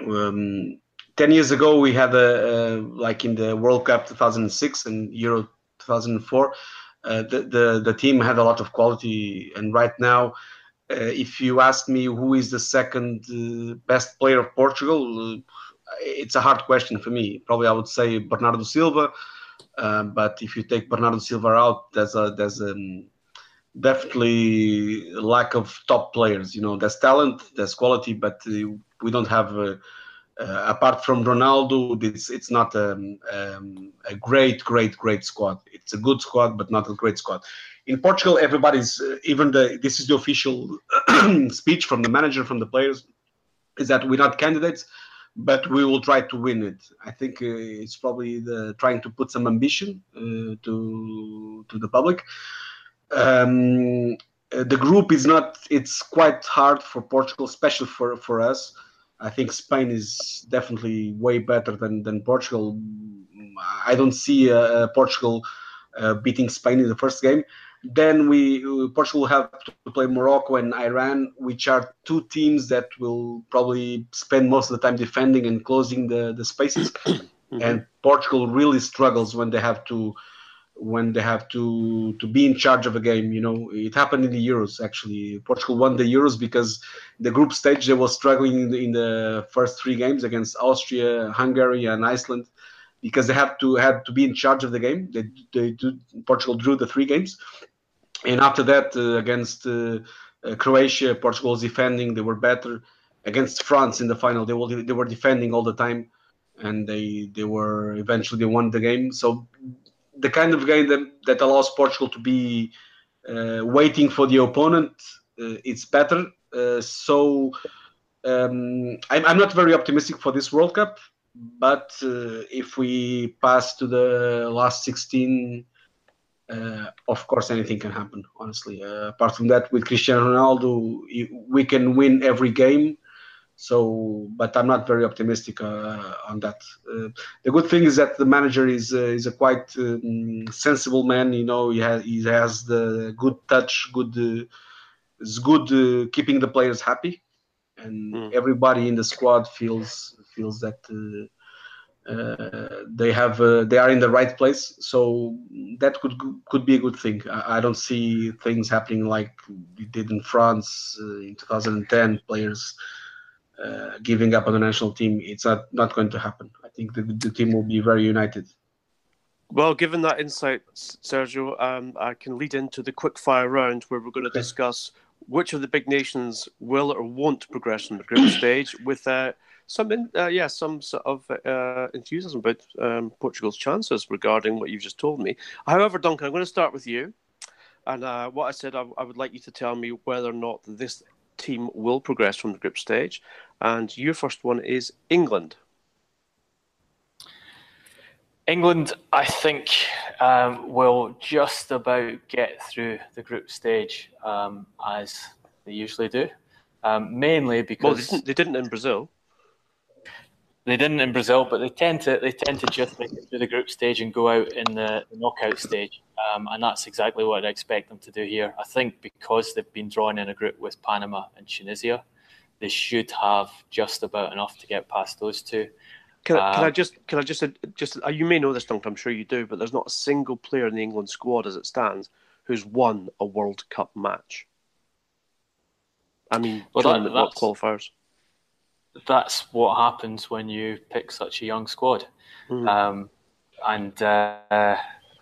um, Ten years ago, we had a, a like in the World Cup two thousand six and Euro two thousand four. Uh, the, the the team had a lot of quality, and right now, uh, if you ask me who is the second uh, best player of Portugal, it's a hard question for me. Probably I would say Bernardo Silva, uh, but if you take Bernardo Silva out, there's a there's a definitely lack of top players. You know, there's talent, there's quality, but uh, we don't have. Uh, Uh, apart from Ronaldo, it's, it's not um, um, a great, great, great squad. It's a good squad, but not a great squad. In Portugal, everybody's, uh, even the, this is the official speech from the manager, from the players, is that we're not candidates, but we will try to win it. I think uh, it's probably the, trying to put some ambition uh, to to the public. Um, the group is not, it's quite hard for Portugal, especially for, for us. I think Spain is definitely way better than, than Portugal. I don't see uh, Portugal uh, beating Spain in the first game. Then we Portugal have to play Morocco and Iran, which are two teams that will probably spend most of the time defending and closing the, the spaces. Mm-hmm. And Portugal really struggles when they have to when they have to, to be in charge of a game. You know, it happened in the Euros, actually. Portugal won the Euros because the group stage, they were struggling in the, in the first three games against Austria, Hungary, and Iceland because they have to had to be in charge of the game. They, they do, Portugal drew the three games. And after that, uh, against uh, uh, Croatia, Portugal was defending. They were better. Against France in the final, they were, they were defending all the time. And they, they were eventually they won the game. So the kind of game that, that allows Portugal to be uh, waiting for the opponent, uh, it's better. Uh, so um, I'm, I'm not very optimistic for this World Cup, but uh, if we pass to the last sixteen, uh, of course anything can happen, honestly. Uh, apart from that, with Cristiano Ronaldo, we can win every game. So, but I'm not very optimistic uh, on that. Uh, the good thing is that the manager is uh, is a quite um, sensible man. You know, he has he has the good touch, good uh, is good uh, keeping the players happy, and mm. everybody in the squad feels feels that uh, uh, they have uh, they are in the right place. So that could could be a good thing. I, I don't see things happening like we did in France uh, in two thousand ten. Players. Uh, giving up on the national team, it's not, not going to happen. I think the, the team will be very united. Well, given that insight, Sergio, um, I can lead into the quickfire round where we're going to okay. discuss which of the big nations will or won't progress in the group stage with uh, some in, uh, yeah, some sort of uh, enthusiasm about um, Portugal's chances regarding what you've just told me. However, Duncan, I'm going to start with you. And uh, what I said, I, I would like you to tell me whether or not this team will progress from the group stage, and your first one is England. England, I think, um, will just about get through the group stage um, as they usually do, um, mainly because well, they, didn't, they didn't in Brazil. They didn't in Brazil, but they tend to they tend to just make it through the group stage and go out in the, the knockout stage. Um, and that's exactly what I expect them to do here. I think because they've been drawn in a group with Panama and Tunisia, they should have just about enough to get past those two. Can I, um, can I just, can I just, just you may know this, Duncan, I'm sure you do, but there's not a single player in the England squad as it stands who's won a World Cup match. I mean, well, that, the that's, qualifiers. That's what happens when you pick such a young squad. Mm. Um, and uh,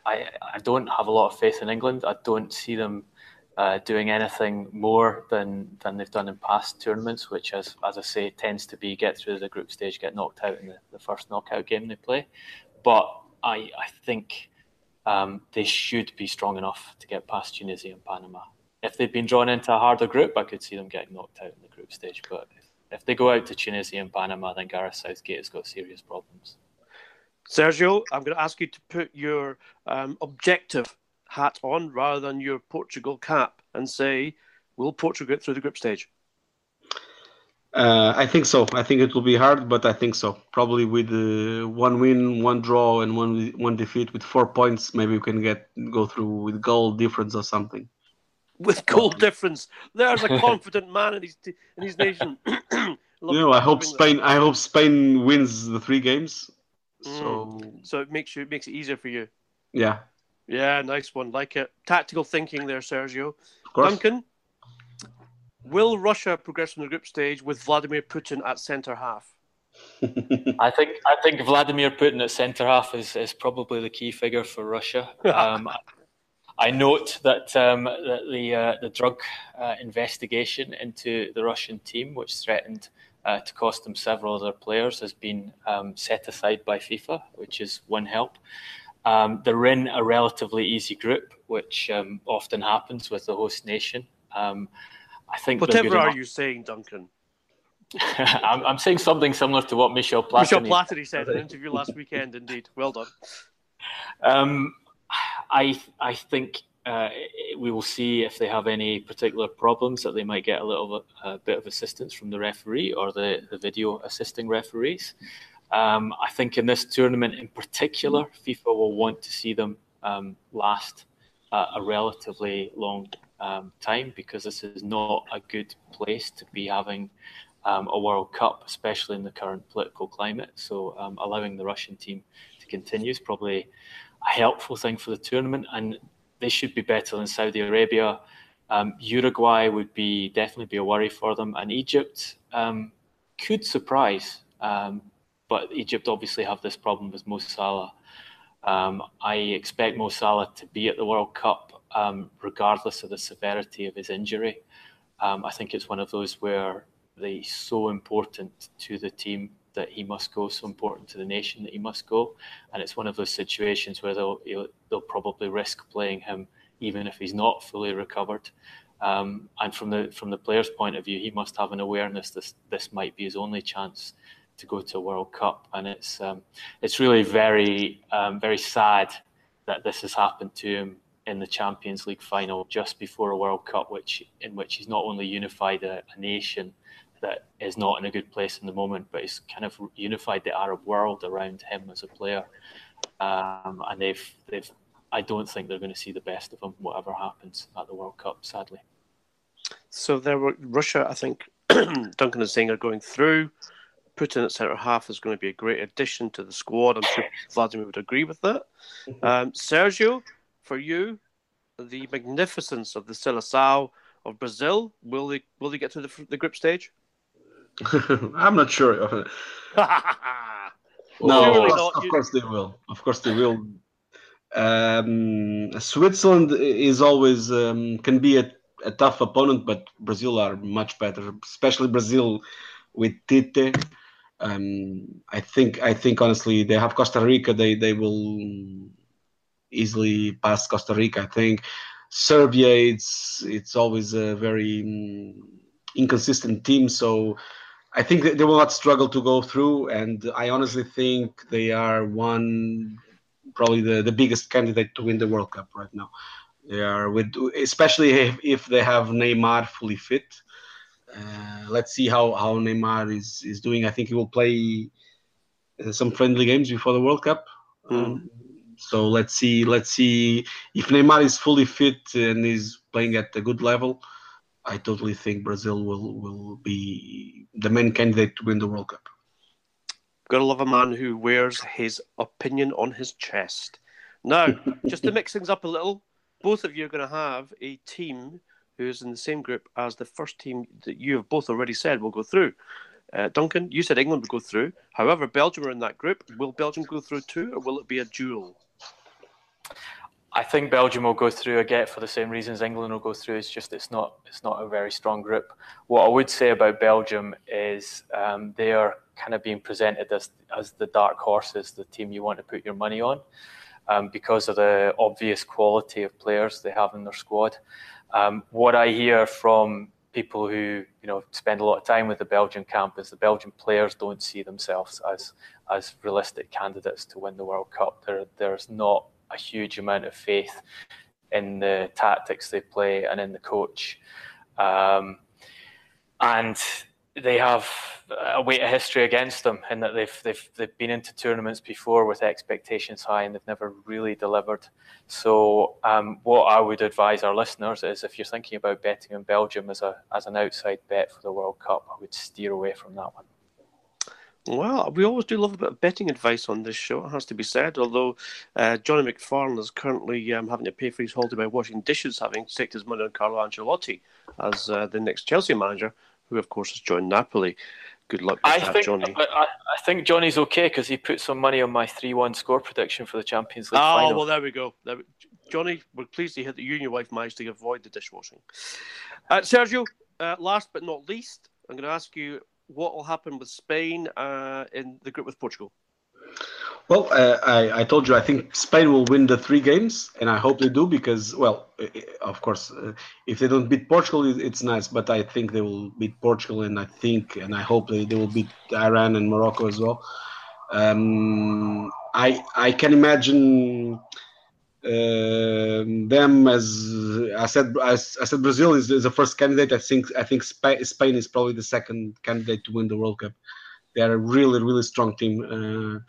I, I don't have a lot of faith in England. I don't see them uh, doing anything more than, than they've done in past tournaments, which, as, as I say, tends to be get through the group stage, get knocked out in the, the first knockout game they play. But I, I think um, they should be strong enough to get past Tunisia and Panama. If they'd been drawn into a harder group, I could see them getting knocked out in the group stage. But if, if they go out to Tunisia and Panama, then Gareth Southgate has got serious problems. Sergio, I'm going to ask you to put your um, objective hat on rather than your Portugal cap and say, will Portugal get through the group stage? Uh, I think so. I think it will be hard, but I think so. Probably with uh, one win, one draw, and one one defeat with four points, maybe we can get go through with goal difference or something. With goal difference, there's a confident man in his t- in his nation. you know, I hope Spain. I hope Spain wins the three games. Mm. So, so it makes you it makes it easier for you. Yeah, yeah, nice one, like it. Tactical thinking there, Sergio. Of course. Duncan, will Russia progress from the group stage with Vladimir Putin at centre half? I think I think Vladimir Putin at centre half is is probably the key figure for Russia. Um, I note that, um, that the uh, the drug uh, investigation into the Russian team, which threatened uh, to cost them several other players, has been um, set aside by FIFA, which is one help. Um, they're in a relatively easy group, which um, often happens with the host nation. Um, I think. Whatever are you saying, Duncan? I'm, I'm saying something similar to what Michel Platini, Michel Platini said in an interview last weekend. Indeed, well done. Um, I I think uh, we will see if they have any particular problems that they might get a little a bit of assistance from the referee or the, the video assisting referees. Um, I think in this tournament in particular, FIFA will want to see them um, last uh, a relatively long um, time, because this is not a good place to be having um, a World Cup, especially in the current political climate. So um, allowing the Russian team to continue is probably a helpful thing for the tournament, and they should be better than Saudi Arabia. Um, Uruguay would be definitely be a worry for them, and Egypt um, could surprise, um, but Egypt obviously have this problem with Mo Salah. Um, I expect Mo Salah to be at the World Cup um, regardless of the severity of his injury. Um, I think it's one of those where he's so important to the team that he must go, so important to the nation that he must go. And it's one of those situations where they'll they'll probably risk playing him even if he's not fully recovered. Um, and from the from the player's point of view, he must have an awareness this this might be his only chance to go to a World Cup. And it's um, it's really very um, very sad that this has happened to him in the Champions League final just before a World Cup, which in which he's not only unified a, a nation that is not in a good place in the moment, but it's kind of unified the Arab world around him as a player. Um, and they've, they've, I don't think they're going to see the best of him, whatever happens at the World Cup, sadly. So there were Russia, I think Duncan is saying, are going through. Putin at centre half is going to be a great addition to the squad. I'm sure Vladimir would agree with that. Mm-hmm. Um, Sergio, for you, the magnificence of the Seleção of Brazil, will they will they get to the, the group stage? I'm not sure. no, of course, of course they will. Of course they will. Um, Switzerland is always um, can be a, a tough opponent, but Brazil are much better, especially Brazil with Tite. Um, I think. I think honestly, they have Costa Rica. They they will easily pass Costa Rica, I think. Serbia, it's it's always a very um, inconsistent team, so I think they will not struggle to go through, and I honestly think they are one, probably the, the biggest candidate to win the World Cup right now. They are with, especially if, if they have Neymar fully fit. Uh, let's see how, how Neymar is, is doing. I think he will play some friendly games before the World Cup. Mm. Um, so let's see, let's see if Neymar is fully fit and is playing at a good level. I totally think Brazil will, will be the main candidate to win the World Cup. Gotta love a man who wears his opinion on his chest. Now, just to mix things up a little, both of you are going to have a team who is in the same group as the first team that you have both already said will go through. Uh, Duncan, you said England would go through. However, Belgium are in that group. Will Belgium go through too, or will it be a duel? I think Belgium will go through again for the same reasons England will go through. It's just it's not it's not a very strong group. What I would say about Belgium is um, they are kind of being presented as as the dark horses, the team you want to put your money on, um, because of the obvious quality of players they have in their squad. Um, what I hear from people who you know spend a lot of time with the Belgian camp is the Belgian players don't see themselves as as realistic candidates to win the World Cup. There, there's not a huge amount of faith in the tactics they play and in the coach, um, and they have a weight of history against them in that they've they've they've been into tournaments before with expectations high and they've never really delivered. So um, what I would advise our listeners is if you're thinking about betting on Belgium as a as an outside bet for the World Cup, I would steer away from that one. Well, we always do love a bit of betting advice on this show, it has to be said, although uh, Johnny McFarlane is currently um, having to pay for his holiday by washing dishes, having staked his money on Carlo Ancelotti as uh, the next Chelsea manager, who, of course, has joined Napoli. Good luck with I that, think, Johnny. I, I think Johnny's okay because he put some money on my three one score prediction for the Champions League oh, final. Oh, well, there we go. There we, Johnny, we're pleased to hear that you and your wife managed to avoid the dishwashing. Uh, Sergio, uh, last but not least, I'm going to ask you, what will happen with Spain uh, in the group with Portugal? Well, uh, I, I told you, I think Spain will win the three games, and I hope they do because, well, of course, uh, if they don't beat Portugal, it's nice, but I think they will beat Portugal, and I think, and I hope they, they will beat Iran and Morocco as well. Um, I I can imagine uh, them as I said. I, I said Brazil is, is the first candidate. I think I think Sp- Spain is probably the second candidate to win the World Cup. They are a really, really strong team,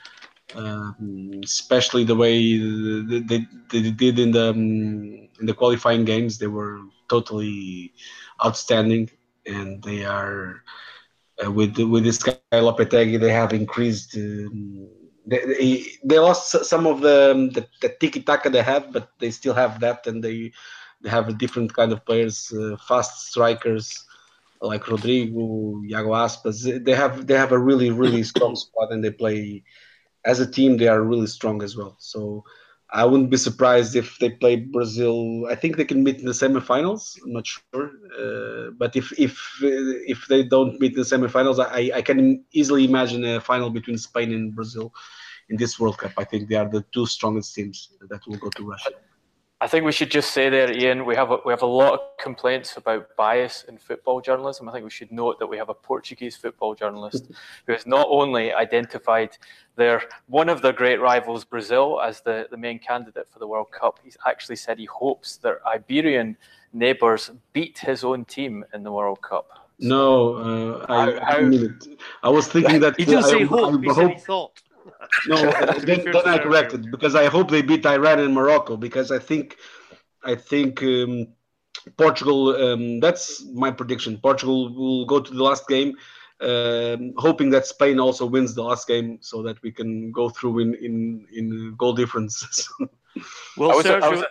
uh, um, especially the way they, they, they did in the um, in the qualifying games. They were totally outstanding, and they are uh, with with this guy Lopetegui. They have increased. Um, they, they they lost some of the um, the, the tiki taka they had, but they still have that, and they they have a different kind of players, uh, fast strikers. Like Rodrigo, Iago Aspas, they have they have a really really strong squad, and they play as a team. They are really strong as well. So I wouldn't be surprised if they play Brazil. I think they can meet in the semifinals. I'm not sure, uh, but if if if they don't meet in the semifinals, I I can easily imagine a final between Spain and Brazil in this World Cup. I think they are the two strongest teams that will go to Russia. I think we should just say there, Ian, we have a, we have a lot of complaints about bias in football journalism. I think we should note that we have a Portuguese football journalist who has not only identified their one of their great rivals, Brazil, as the, the main candidate for the World Cup. He's actually said he hopes their Iberian neighbours beat his own team in the World Cup. So, no, uh, I, how, I, mean it. I was thinking that... He didn't uh, say I, hope, I, he I said hope. he thought. No, then, then I corrected because I hope they beat Iran and Morocco because I think, I think um, Portugal. Um, that's my prediction. Portugal will go to the last game, um, hoping that Spain also wins the last game so that we can go through in in, in goal differences. Well, I was, Sergio, I, was,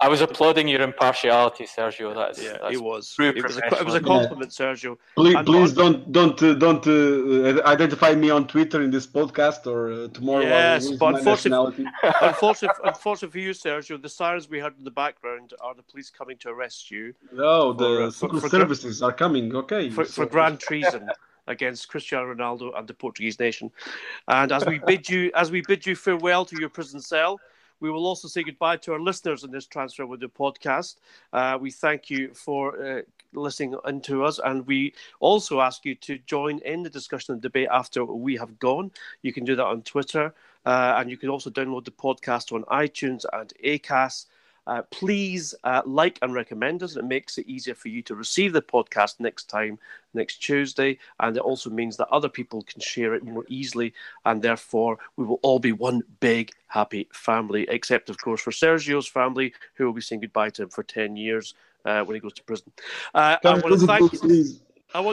I was applauding your impartiality, Sergio. That's yeah, that's it was. It was, a, it was a compliment, yeah. Sergio. Please, please don't don't uh, don't uh, identify me on Twitter in this podcast or uh, tomorrow. Yes, but unfortunately, unfortunately, unfortunately for you, Sergio, the sirens we heard in the background are the police coming to arrest you. No, for, the secret uh, services are coming. Okay, for, for grand treason against Cristiano Ronaldo and the Portuguese nation. And as we bid you, as we bid you farewell to your prison cell. We will also say goodbye to our listeners in this Transfer Window podcast. Uh, we thank you for uh, listening in to us. And we also ask you to join in the discussion and debate after we have gone. You can do that on Twitter. Uh, and you can also download the podcast on iTunes and Acast. Uh, please uh, like and recommend us. It makes it easier for you to receive the podcast next time, next Tuesday. And it also means that other people can share it more easily. And therefore, we will all be one big, happy family, except, of course, for Sergio's family, who will be saying goodbye to him for ten years uh, when he goes to prison. Uh, I want to thank. I want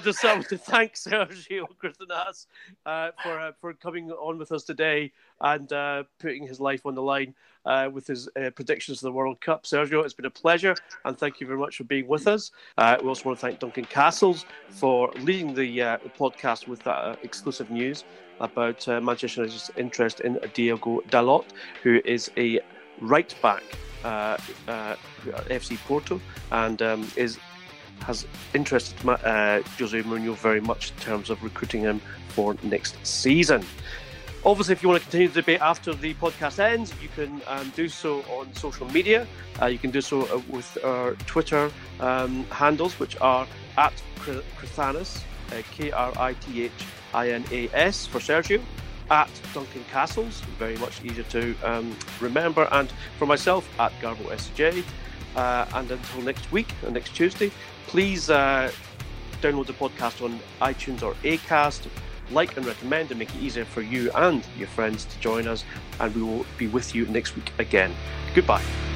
to, I want to thank Sergio Cortinaz uh, for uh, for coming on with us today and uh, putting his life on the line uh, with his uh, predictions of the World Cup. Sergio, it's been a pleasure, and thank you very much for being with us. Uh, we also want to thank Duncan Castles for leading the, uh, the podcast with that uh, exclusive news about uh, Manchester United's interest in Diogo Dalot, who is a right-back uh, uh, F C Porto, and um, is... has interested uh, Jose Mourinho very much in terms of recruiting him for next season. Obviously, if you want to continue the debate after the podcast ends, you can um, do so on social media. Uh, you can do so uh, with our Twitter um, handles, which are at Krithanas, uh, K R I T H I N A S for Sergio, at Duncan Castles, very much easier to um, remember, and for myself, at Garbo S J. Uh, and until next week, or next Tuesday, please uh, download the podcast on iTunes or Acast, like and recommend, and make it easier for you and your friends to join us. And we will be with you next week again. Goodbye.